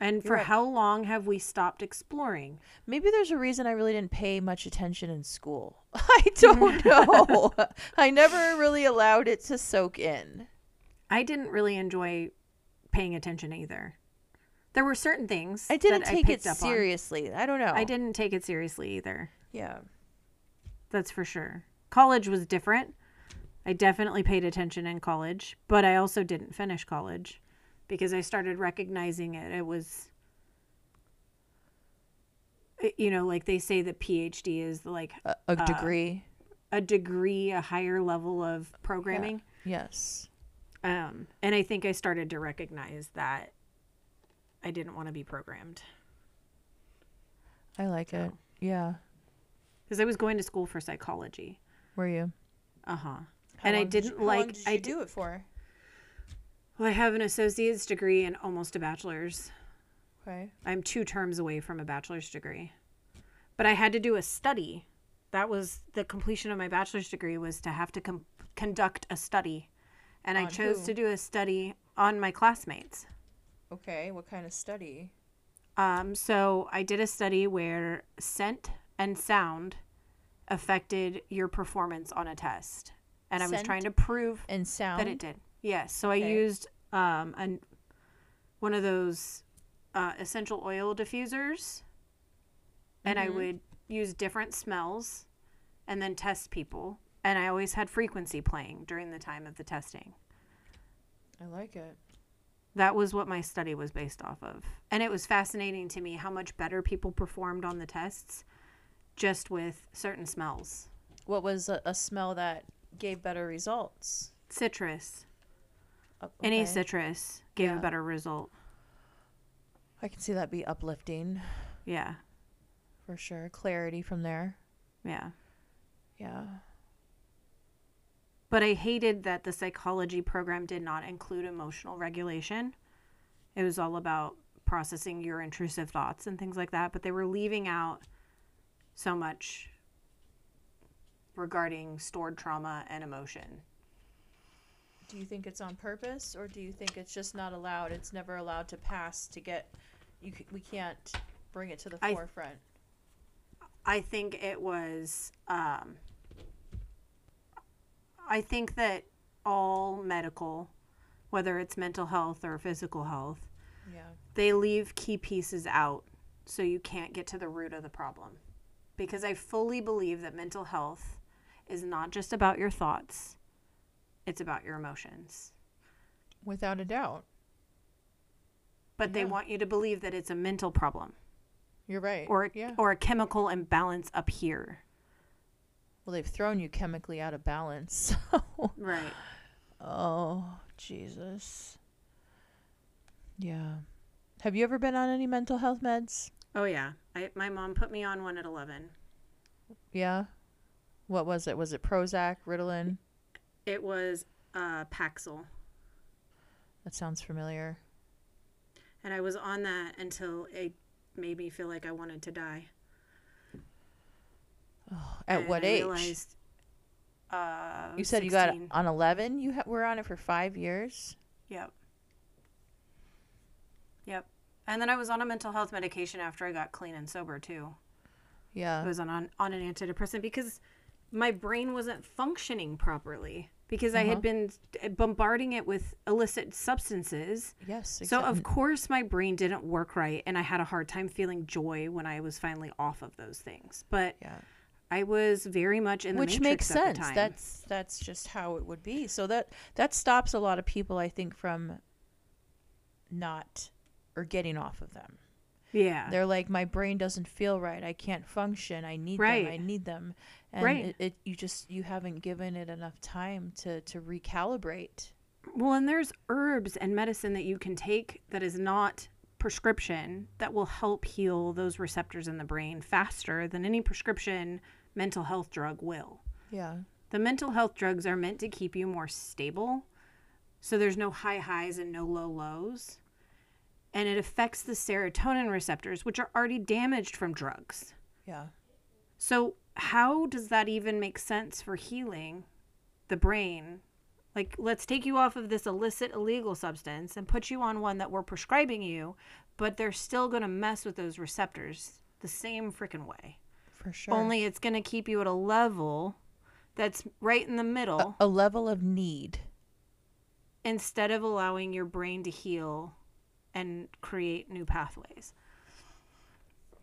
And for how long have we stopped exploring? Maybe there's a reason I really didn't pay much attention in school. I don't know. I never really allowed it to soak in. I didn't really enjoy paying attention either. There were certain things I didn't take it seriously. I don't know. I didn't take it seriously either. Yeah. That's for sure. College was different. I definitely paid attention in college, but I also didn't finish college. Because I started recognizing it. It was, like they say that PhD is like a degree. a degree, a higher level of programming. Yeah. Yes. And I think I started to recognize that I didn't want to be programmed. I like it. Yeah. Because I was going to school for psychology. Were you? Uh-huh. And I didn't like... How long did you do it for? Well, I have an associate's degree and almost a bachelor's. Okay. I'm 2 terms away from a bachelor's degree. But I had to do a study. That was the completion of my bachelor's degree, was to have to conduct a study. And I chose to do a study on my classmates. Okay. What kind of study? So I did a study where scent and sound affected your performance on a test. And I was trying to prove and sound that it did. Yes. So I used one of those essential oil diffusers. And I would use different smells and then test people. And I always had frequency playing during the time of the testing. I like it. That was what my study was based off of. And it was fascinating to me how much better people performed on the tests just with certain smells. What was a smell that gave better results? Citrus. Okay. Any citrus gave a better result. I can see that be uplifting. Yeah. For sure. Clarity from there. Yeah. Yeah. But I hated that the psychology program did not include emotional regulation. It was all about processing your intrusive thoughts and things like that. But they were leaving out so much regarding stored trauma and emotion. Do you think it's on purpose, or do you think it's just not allowed? It's never allowed to pass to get... we can't bring it to the forefront. I think it was... I think that all medical, whether it's mental health or physical health, they leave key pieces out so you can't get to the root of the problem. Because I fully believe that mental health is not just about your thoughts. It's about your emotions. Without a doubt. But they want you to believe that it's a mental problem. You're right. Or a chemical imbalance up here. Well, they've thrown you chemically out of balance. So. Right. Oh, Jesus. Yeah. Have you ever been on any mental health meds? Oh, yeah. My mom put me on one at 11. Yeah? What was it? Was it Prozac, Ritalin? It was Paxil. That sounds familiar. And I was on that until it made me feel like I wanted to die. Oh, at what age? Realized, you said 16. You got on 11? You were on it for 5 years? Yep. And then I was on a mental health medication after I got clean and sober, too. Yeah. I was on an antidepressant because my brain wasn't functioning properly because I had been bombarding it with illicit substances. Yes. Exactly. So, of course, my brain didn't work right, and I had a hard time feeling joy when I was finally off of those things. But... yeah. I was very much in the Matrix makes sense. At the time. That's just how it would be. So that stops a lot of people, I think, from not or getting off of them. Yeah. They're like, my brain doesn't feel right. I can't function. I need them. I need them. And you haven't given it enough time to recalibrate. Well, and there's herbs and medicine that you can take that is not prescription that will help heal those receptors in the brain faster than any prescription mental health drug will. Yeah. The mental health drugs are meant to keep you more stable. So there's no high highs and no low lows. And it affects the serotonin receptors, which are already damaged from drugs. Yeah. So how does that even make sense for healing the brain? Like, let's take you off of this illicit, illegal substance and put you on one that we're prescribing you, but they're still going to mess with those receptors the same freaking way. For sure. Only it's going to keep you at a level that's right in the middle. A level of need. Instead of allowing your brain to heal and create new pathways.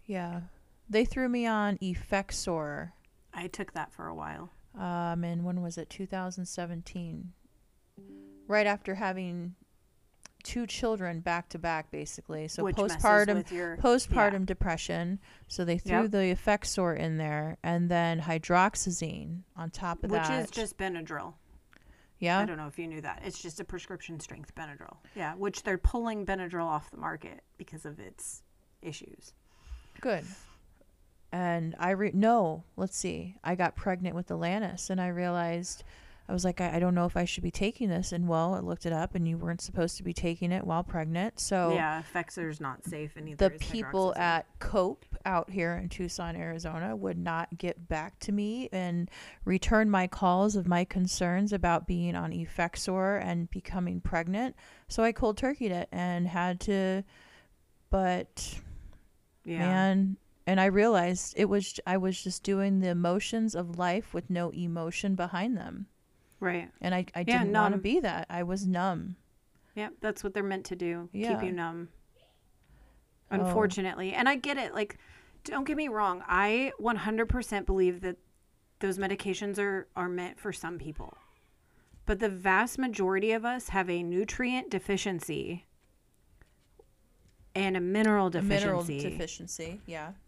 Yeah. They threw me on Effexor. I took that for a while. And when was it? 2017. Right after having two children back to back, basically. So which postpartum yeah. depression. So they threw the Effexor in there, and then hydroxyzine on top of that, which is just Benadryl. Yeah, I don't know if you knew that. It's just a prescription strength Benadryl. Yeah, which they're pulling Benadryl off the market because of its issues. Good. And I I got pregnant with Alanis, and I realized, I was like, I don't know if I should be taking this. And well, I looked it up, and you weren't supposed to be taking it while pregnant. So yeah, Effexor's not safe. And the people at Cope out here in Tucson, Arizona would not get back to me and return my calls of my concerns about being on Effexor and becoming pregnant. So I cold turkeyed it and had to, but yeah, man. And I realized I was just doing the emotions of life with no emotion behind them. Right. And I didn't want to be that. I was numb. Yeah, that's what they're meant to do. Yeah. Keep you numb. Unfortunately. Oh. And I get it. Like, don't get me wrong. I 100% believe that those medications are meant for some people. But the vast majority of us have a nutrient deficiency and a mineral deficiency.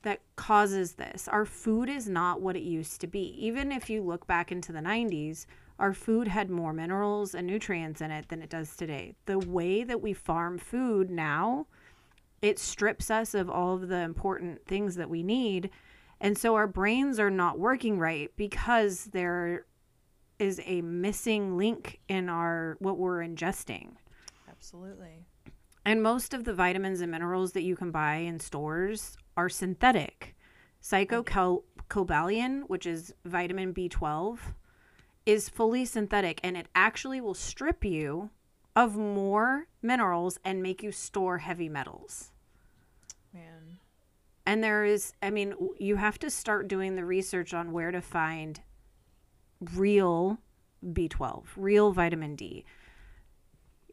That causes this. Our food is not what it used to be. Even if you look back into the 90s, our food had more minerals and nutrients in it than it does today. The way that we farm food now, it strips us of all of the important things that we need. And so our brains are not working right because there is a missing link in what we're ingesting. Absolutely. And most of the vitamins and minerals that you can buy in stores are synthetic. Psychocobalamin, which is vitamin B12, is fully synthetic, and it actually will strip you of more minerals and make you store heavy metals. Man. And you have to start doing the research on where to find real B12, real vitamin D.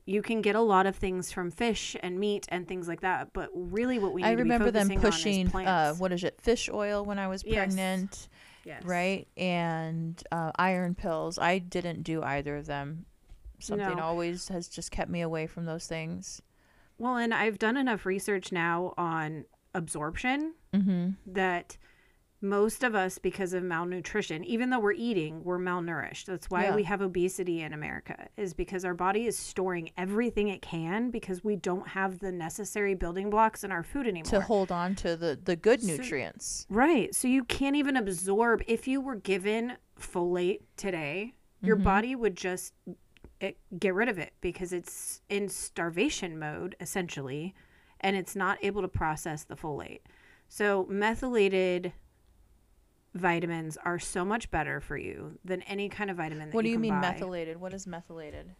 You can get a lot of things from fish and meat and things like that, but really what we need to be focusing on is plants. I remember them pushing, fish oil when I was pregnant, yes. Right? And iron pills. I didn't do either of them. Something always has just kept me away from those things. Well, and I've done enough research now on absorption that most of us, because of malnutrition, even though we're eating, we're malnourished. That's why we have obesity in America, is because our body is storing everything it can because we don't have the necessary building blocks in our food anymore. To hold on to the good nutrients. Right. So you can't even absorb. If you were given folate today, your body would just get rid of it because it's in starvation mode, essentially, and it's not able to process the folate. So methylated vitamins are so much better for you than any kind of vitamin that you can buy. What do you mean methylated? What is methylated?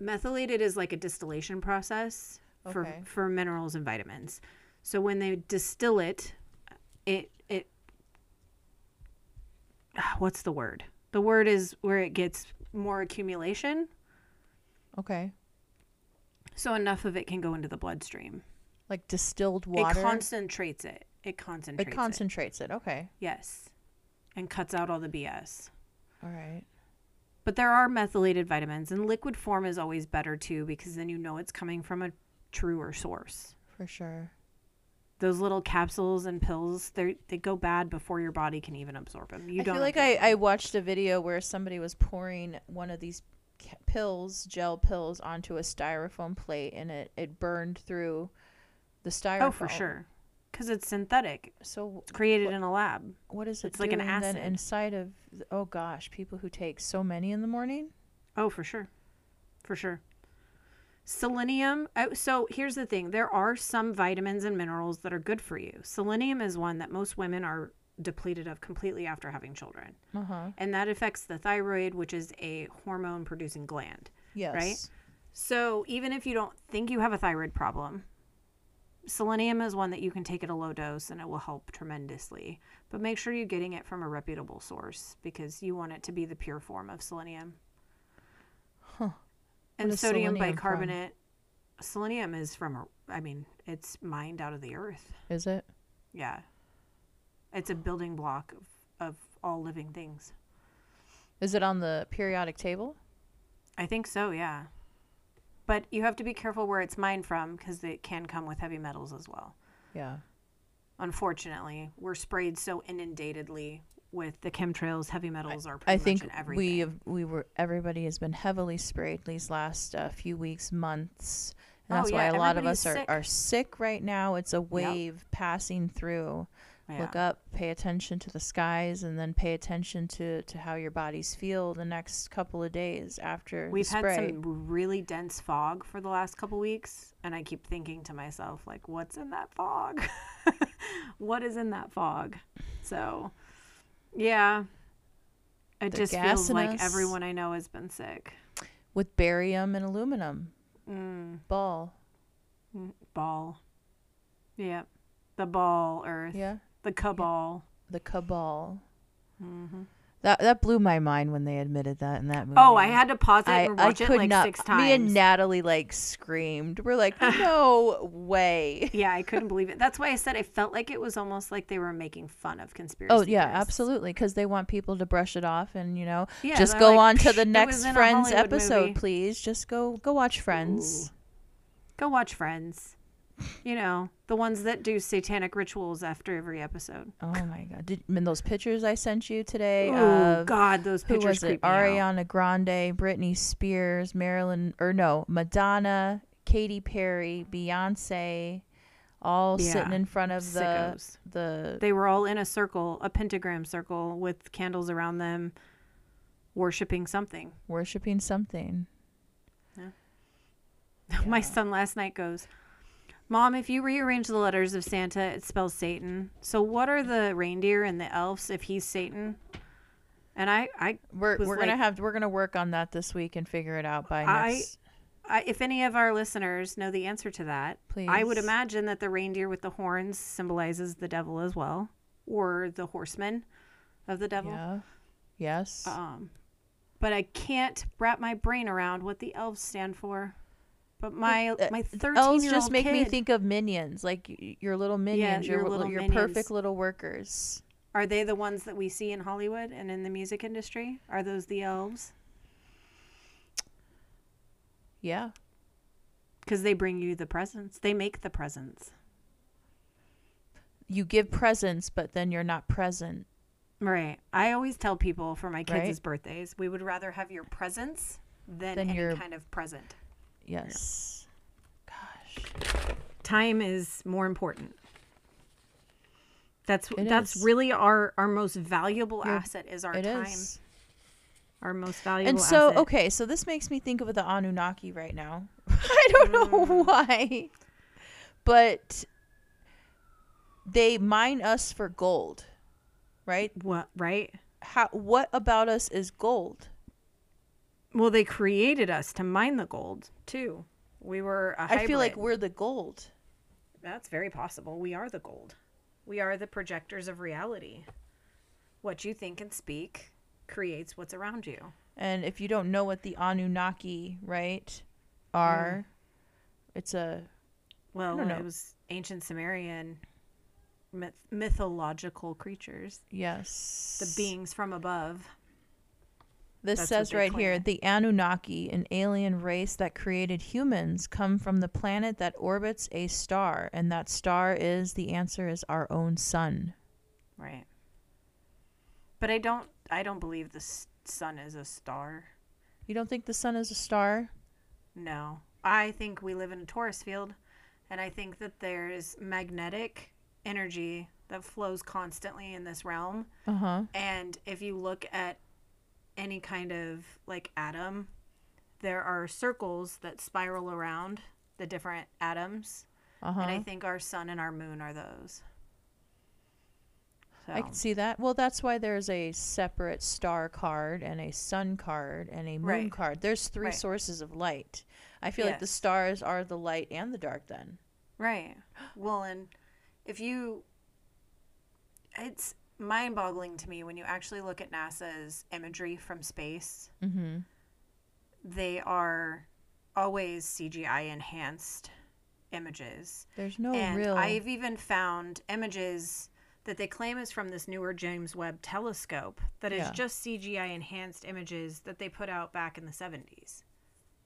Methylated is like a distillation process for minerals and vitamins. So when they distill it, it what's the word? The word is where it gets more accumulation. Okay. So enough of it can go into the bloodstream. Like distilled water? It concentrates it. It concentrates it. Okay. Yes. And cuts out all the BS. All right. But there are methylated vitamins, and liquid form is always better too, because then you know it's coming from a truer source. For sure. Those little capsules and pills, they go bad before your body can even absorb them. I watched a video where somebody was pouring one of these gel pills onto a styrofoam plate, and it burned through the styrofoam. Oh, for sure. Because it's synthetic. So it's created in a lab. What is it? It's like an acid inside of. Oh gosh, people who take so many in the morning. Oh, for sure, for sure. Selenium. So here's the thing: there are some vitamins and minerals that are good for you. Selenium is one that most women are depleted of completely after having children, and that affects the thyroid, which is a hormone-producing gland. Yes. Right. So even if you don't think you have a thyroid problem, selenium is one that you can take at a low dose and it will help tremendously. But make sure you're getting it from a reputable source because you want it to be the pure form of selenium. Huh. And sodium bicarbonate. Selenium is from, it's mined out of the earth. Is it? Yeah. It's a building block of all living things. Is it on the periodic table? I think so, yeah. But you have to be careful where it's mined from because it can come with heavy metals as well. Yeah. Unfortunately, we're sprayed so inundatedly with the chemtrails. Heavy metals are pretty much in everything. Everybody has been heavily sprayed these last few weeks, months. And that's why a lot of us are sick right now. It's a wave passing through. Yeah. Look up, pay attention to the skies, and then pay attention to how your bodies feel the next couple of days after the spray. We've had some really dense fog for the last couple weeks, and I keep thinking to myself, like, what's in that fog? What is in that fog? So, yeah, it just feels like everyone I know has been sick. With barium and aluminum. Mm. Ball. Yeah. The ball earth. Yeah. The cabal. The cabal. Mm-hmm. That blew my mind when they admitted that in that movie. Oh, I had to pause it and watch it like 6 times. Me and Natalie like screamed. We're like, no way. Yeah, I couldn't believe it. That's why I said I felt like it was almost like they were making fun of conspiracy. Oh, yeah, absolutely. Because they want people to brush it off and, you know, just go on to the next Friends episode, please. Just go watch Friends. Ooh. Go watch Friends. You know, the ones that do satanic rituals after every episode. Oh, my God. Those pictures I sent you today. Oh, God, those pictures creep me out. Ariana Grande, Britney Spears, Madonna, Katy Perry, Beyonce, all sitting in front of the... They were all in a circle, a pentagram circle with candles around them, worshiping something. Yeah. Yeah. My son last night goes... Mom, if you rearrange the letters of Santa, it spells Satan. So what are the reindeer and the elves if he's Satan? And we're gonna work on that this week and figure it out by next. If any of our listeners know the answer to that, please. I would imagine that the reindeer with the horns symbolizes the devil as well, or the horseman of the devil. Yeah. Yes. But I can't wrap my brain around what the elves stand for. But my 13-year-old elves just make me think of minions, like your little minions, your minions. Perfect little workers. Are they the ones that we see in Hollywood and in the music industry? Are those the elves? Yeah. Because they bring you the presents. They make the presents. You give presents, but then you're not present. Right. I always tell people for my kids' birthdays, we would rather have your presents than any kind of present. Yes. Gosh. Time is more important. That's really our most valuable asset is our time. Is. Our most valuable asset. And so, so this makes me think of the Anunnaki right now. I don't know why. But they mine us for gold, right? What? Right. What about us is gold? Well, they created us to mine the gold, too. We were a hybrid. I feel like we're the gold. That's very possible. We are the gold. We are the projectors of reality. What you think and speak creates what's around you. And if you don't know what the Anunnaki, are, it's a... Well, it was ancient Sumerian mythological creatures. Yes. The beings from above. This says right here, the Anunnaki, an alien race that created humans, come from the planet that orbits a star. And that star is, the answer is our own sun. Right. But I don't believe the sun is a star. You don't think the sun is a star? No. I think we live in a Taurus field. And I think that there is magnetic energy that flows constantly in this realm. Uh-huh. And if you look at any kind of atom, there are circles that spiral around the different atoms. Uh-huh. And I think our sun and our moon are those. So. I can see that. Well, that's why there's a separate star card and a sun card and a moon card. There's 3 sources of light. I feel like the stars are the light and the dark then. Right. Well, and it's mind-boggling to me when you actually look at NASA's imagery from space. Mm-hmm. They are always CGI enhanced images. There's no real. I've even found images that they claim is from this newer James Webb telescope that is just CGI enhanced images that they put out back in the 70s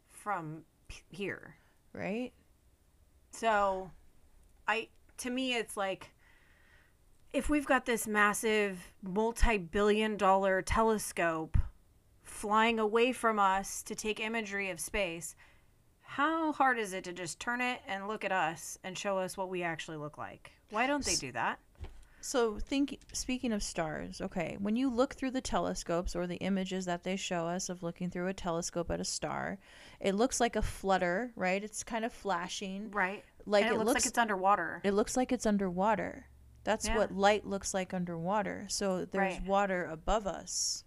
from here. Right. So to me, it's like, if we've got this massive multi-billion-dollar telescope flying away from us to take imagery of space, how hard is it to just turn it and look at us and show us what we actually look like? Why don't they do that? So speaking of stars, okay, when you look through the telescopes or the images that they show us of looking through a telescope at a star, it looks like a flutter, right? It's kind of flashing. Right. Like and it looks like it's underwater. It looks like it's underwater. That's what light looks like underwater. So there's water above us.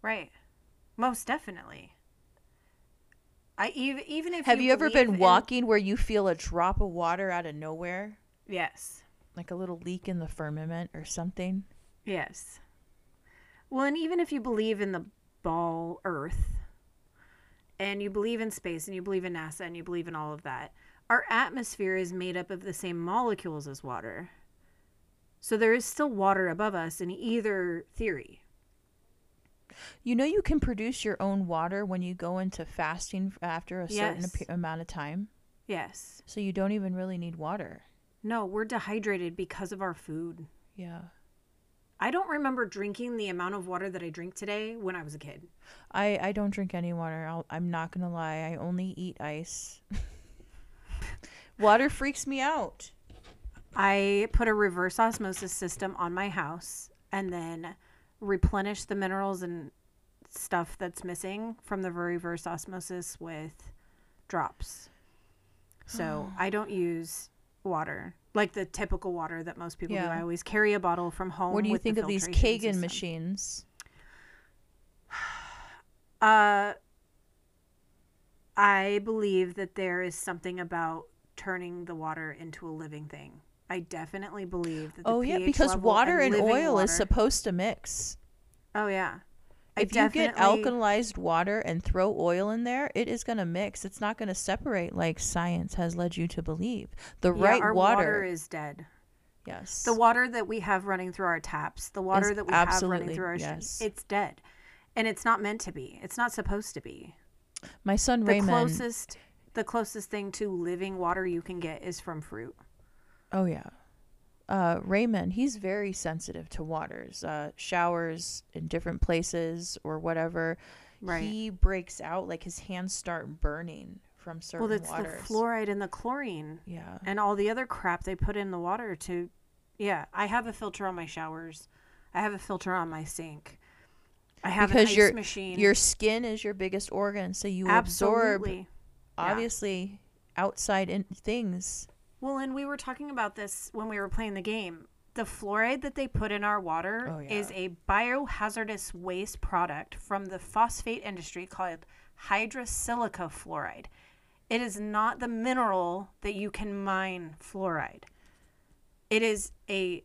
Right. Most definitely. Even if have you ever been walking where you feel a drop of water out of nowhere? Yes. Like a little leak in the firmament or something. Yes. Well, and even if you believe in the ball Earth and you believe in space and you believe in NASA and you believe in all of that, our atmosphere is made up of the same molecules as water. So there is still water above us in either theory. You know, you can produce your own water when you go into fasting after a certain amount of time. Yes. So you don't even really need water. No, we're dehydrated because of our food. Yeah. I don't remember drinking the amount of water that I drink today when I was a kid. I don't drink any water. I'm not going to lie. I only eat ice. Water freaks me out. I put a reverse osmosis system on my house and then replenish the minerals and stuff that's missing from the reverse osmosis with drops. So I don't use water like the typical water that most people do. I always carry a bottle from home. What do you think of these Kagan machines? I believe that there is something about turning the water into a living thing. I definitely believe that the pH because water and oil is supposed to mix. Oh yeah. If you get alkalized water and throw oil in there, it is going to mix. It's not going to separate like science has led you to believe. The right water is dead. Yes. The water that we have running through our taps, the water that we have running through our streets, it's dead. And it's not meant to be. It's not supposed to be. My son Raymond, the closest thing to living water you can get is from fruit. Oh yeah. Raymond, he's very sensitive to waters, showers in different places or whatever. Right. He breaks out, like his hands start burning from certain waters. Well, it's the fluoride and the chlorine. Yeah. And all the other crap they put in the water to, I have a filter on my showers. I have a filter on my sink. I have an ice machine. Because your skin is your biggest organ, so you absorb, obviously, outside things. Well, and we were talking about this when we were playing the game. The fluoride that they put in our water is a biohazardous waste product from the phosphate industry called hydrosilica fluoride. It is not the mineral that you can mine fluoride. It is a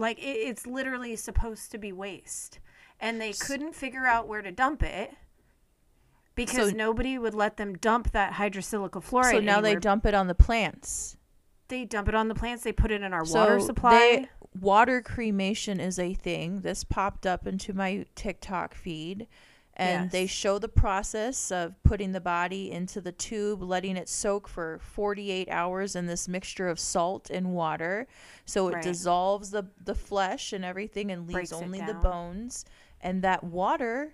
it's literally supposed to be waste. And they couldn't figure out where to dump it. Because nobody would let them dump that hydrosilica fluoride. So now they dump it on the plants. They dump it on the plants. They put it in our water supply. Water cremation is a thing. This popped up into my TikTok feed. And they show the process of putting the body into the tube, letting it soak for 48 hours in this mixture of salt and water. So it dissolves the flesh and everything and leaves only the bones. And that water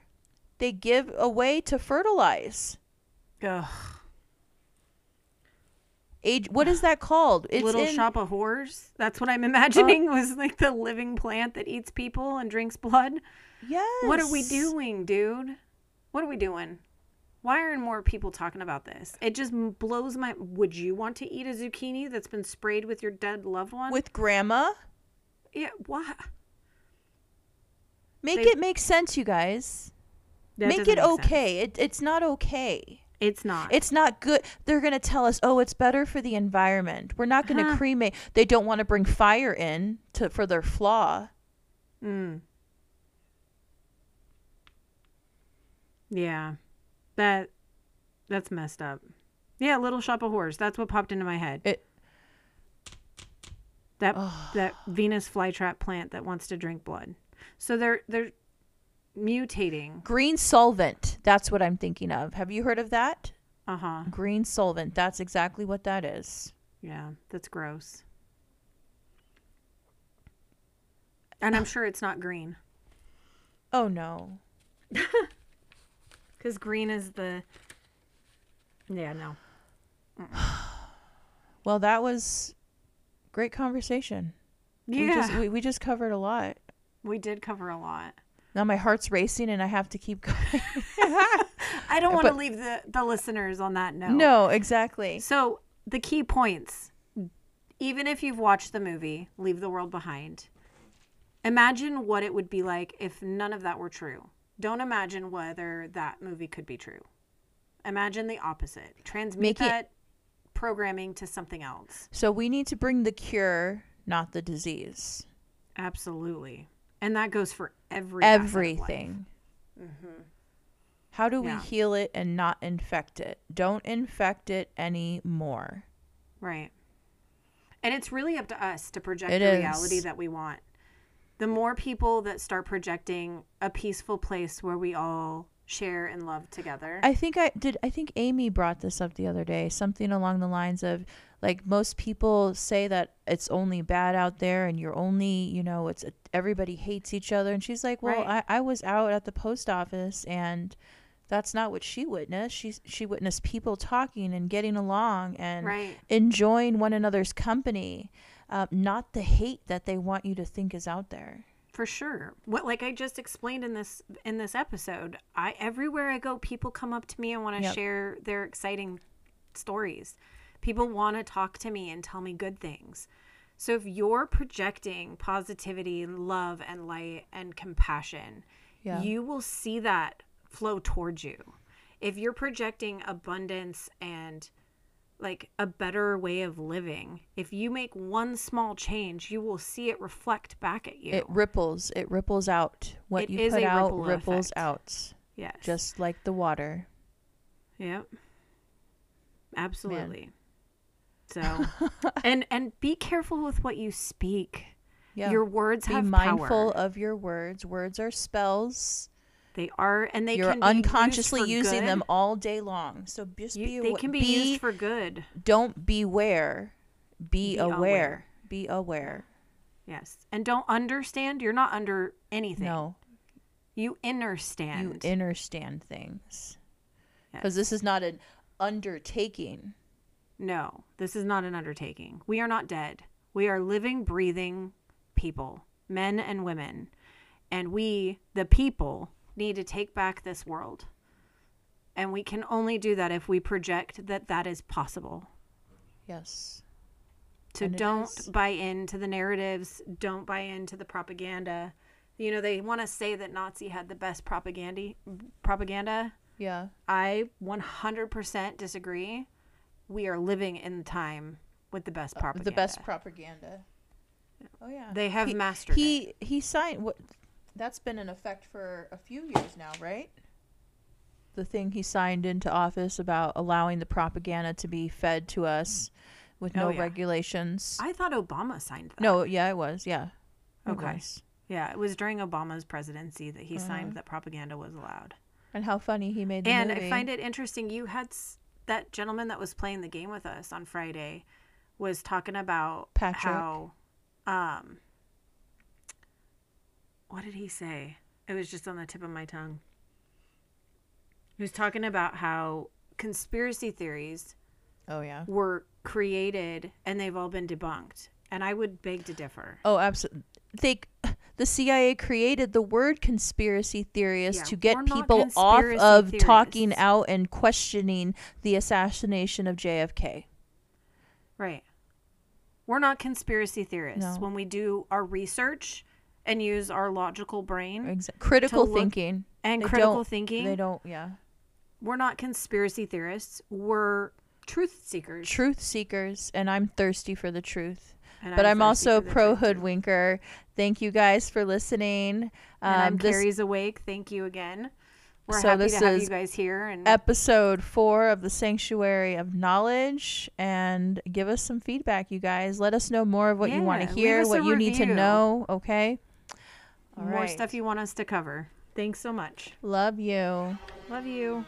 they give away to fertilize. Ugh. What is that called? It's Little Shop of Horrors. That's what I'm imagining was like the living plant that eats people and drinks blood. Yes. What are we doing, dude? What are we doing? Why aren't more people talking about this? It just blows my... Would you want to eat a zucchini that's been sprayed with your dead loved one? With grandma? Yeah, why? It make sense, you guys. Make it okay. It's not okay. It's not. It's not good. They're going to tell us, it's better for the environment. We're not going to cremate. They don't want to bring fire in for their flaw. Mm. Yeah. That's messed up. Yeah, Little Shop of Horrors. That's what popped into my head. That Venus flytrap plant that wants to drink blood. So they're mutating. Green solvent. That's what I'm thinking of. Have you heard of that? Uh-huh. Green solvent. That's exactly what that is. Yeah, that's gross. And I'm sure it's not green. Oh, no. Because green is the... Yeah, no. Well, that was great conversation. Yeah. We just covered a lot. We did cover a lot. Now my heart's racing and I have to keep going. I don't want to leave the listeners on that note. No, exactly. So the key points. Even if you've watched the movie, Leave the World Behind, imagine what it would be like if none of that were true. Don't imagine whether that movie could be true. Imagine the opposite. Transmute that programming to something else. So we need to bring the cure, not the disease. Absolutely. And that goes for everything. Mm-hmm. How do we heal it and not infect it? Don't infect it anymore. Right. And it's really up to us to project reality that we want. The more people that start projecting a peaceful place where we all share and love together. I think Amy brought this up the other day, something along the lines of, like, most people say that it's only bad out there and you're only, it's everybody hates each other. And she's like, well, right. I was out at the post office and that's not what she witnessed. She witnessed people talking and getting along and enjoying one another's company. Not the hate that they want you to think is out there. For sure. What, like I just explained in this episode, everywhere I go, people come up to me and want to share their exciting stories. People want to talk to me and tell me good things. So if you're projecting positivity and love and light and compassion, you will see that flow towards you. If you're projecting abundance and like a better way of living, if you make one small change, you will see it reflect back at you. It ripples out. What you put out ripples out. Yes, just like the water. Yep, absolutely. Man. So and be careful with what you speak. Your words have power. Be mindful of your words. Words are spells. They are, and they can be unconsciously using them all day long. So just they can be used for good. Don't beware. Be aware. Be aware. Yes. And don't understand. You're not under anything. No. You understand. You understand things. Because this is not an undertaking. No, this is not an undertaking. We are not dead. We are living, breathing people, men and women. And we, the people, need to take back this world. And we can only do that if we project that is possible. Yes. So don't buy into the narratives. Don't buy into the propaganda. They want to say that Nazi had the best propaganda. Yeah. I 100% disagree. We are living in time with the best propaganda. The best propaganda. Oh, yeah. They have mastered it. He signed... what? That's been in effect for a few years now, right? The thing he signed into office about allowing the propaganda to be fed to us with no regulations. I thought Obama signed that. No, yeah, it was. Yeah. Okay. It was. Yeah, it was during Obama's presidency that he signed that propaganda was allowed. And how funny he made the movie. And I find it interesting. You had that gentleman that was playing the game with us on Friday was talking about Patrick. How... what did he say? It was just on the tip of my tongue. He was talking about how conspiracy theories were created and they've all been debunked. And I would beg to differ. Oh, absolutely. The CIA created the word conspiracy theorist to get people off of talking out and questioning the assassination of JFK. Right. We're not conspiracy theorists. No. When we do our research... and use our logical brain. Exactly. Critical thinking. And critical thinking. They don't, We're not conspiracy theorists. We're truth seekers. Truth seekers. And I'm thirsty for the truth. But I'm also pro hoodwinker. Thank you guys for listening. And I'm Kari's Awake. Thank you again. We're happy to have you guys here. And episode 4 of the Sanctuary of Knowledge. And give us some feedback, you guys. Let us know more of what you want to hear, what you need to know. Okay? All right. More stuff you want us to cover. Thanks so much. Love you. Love you.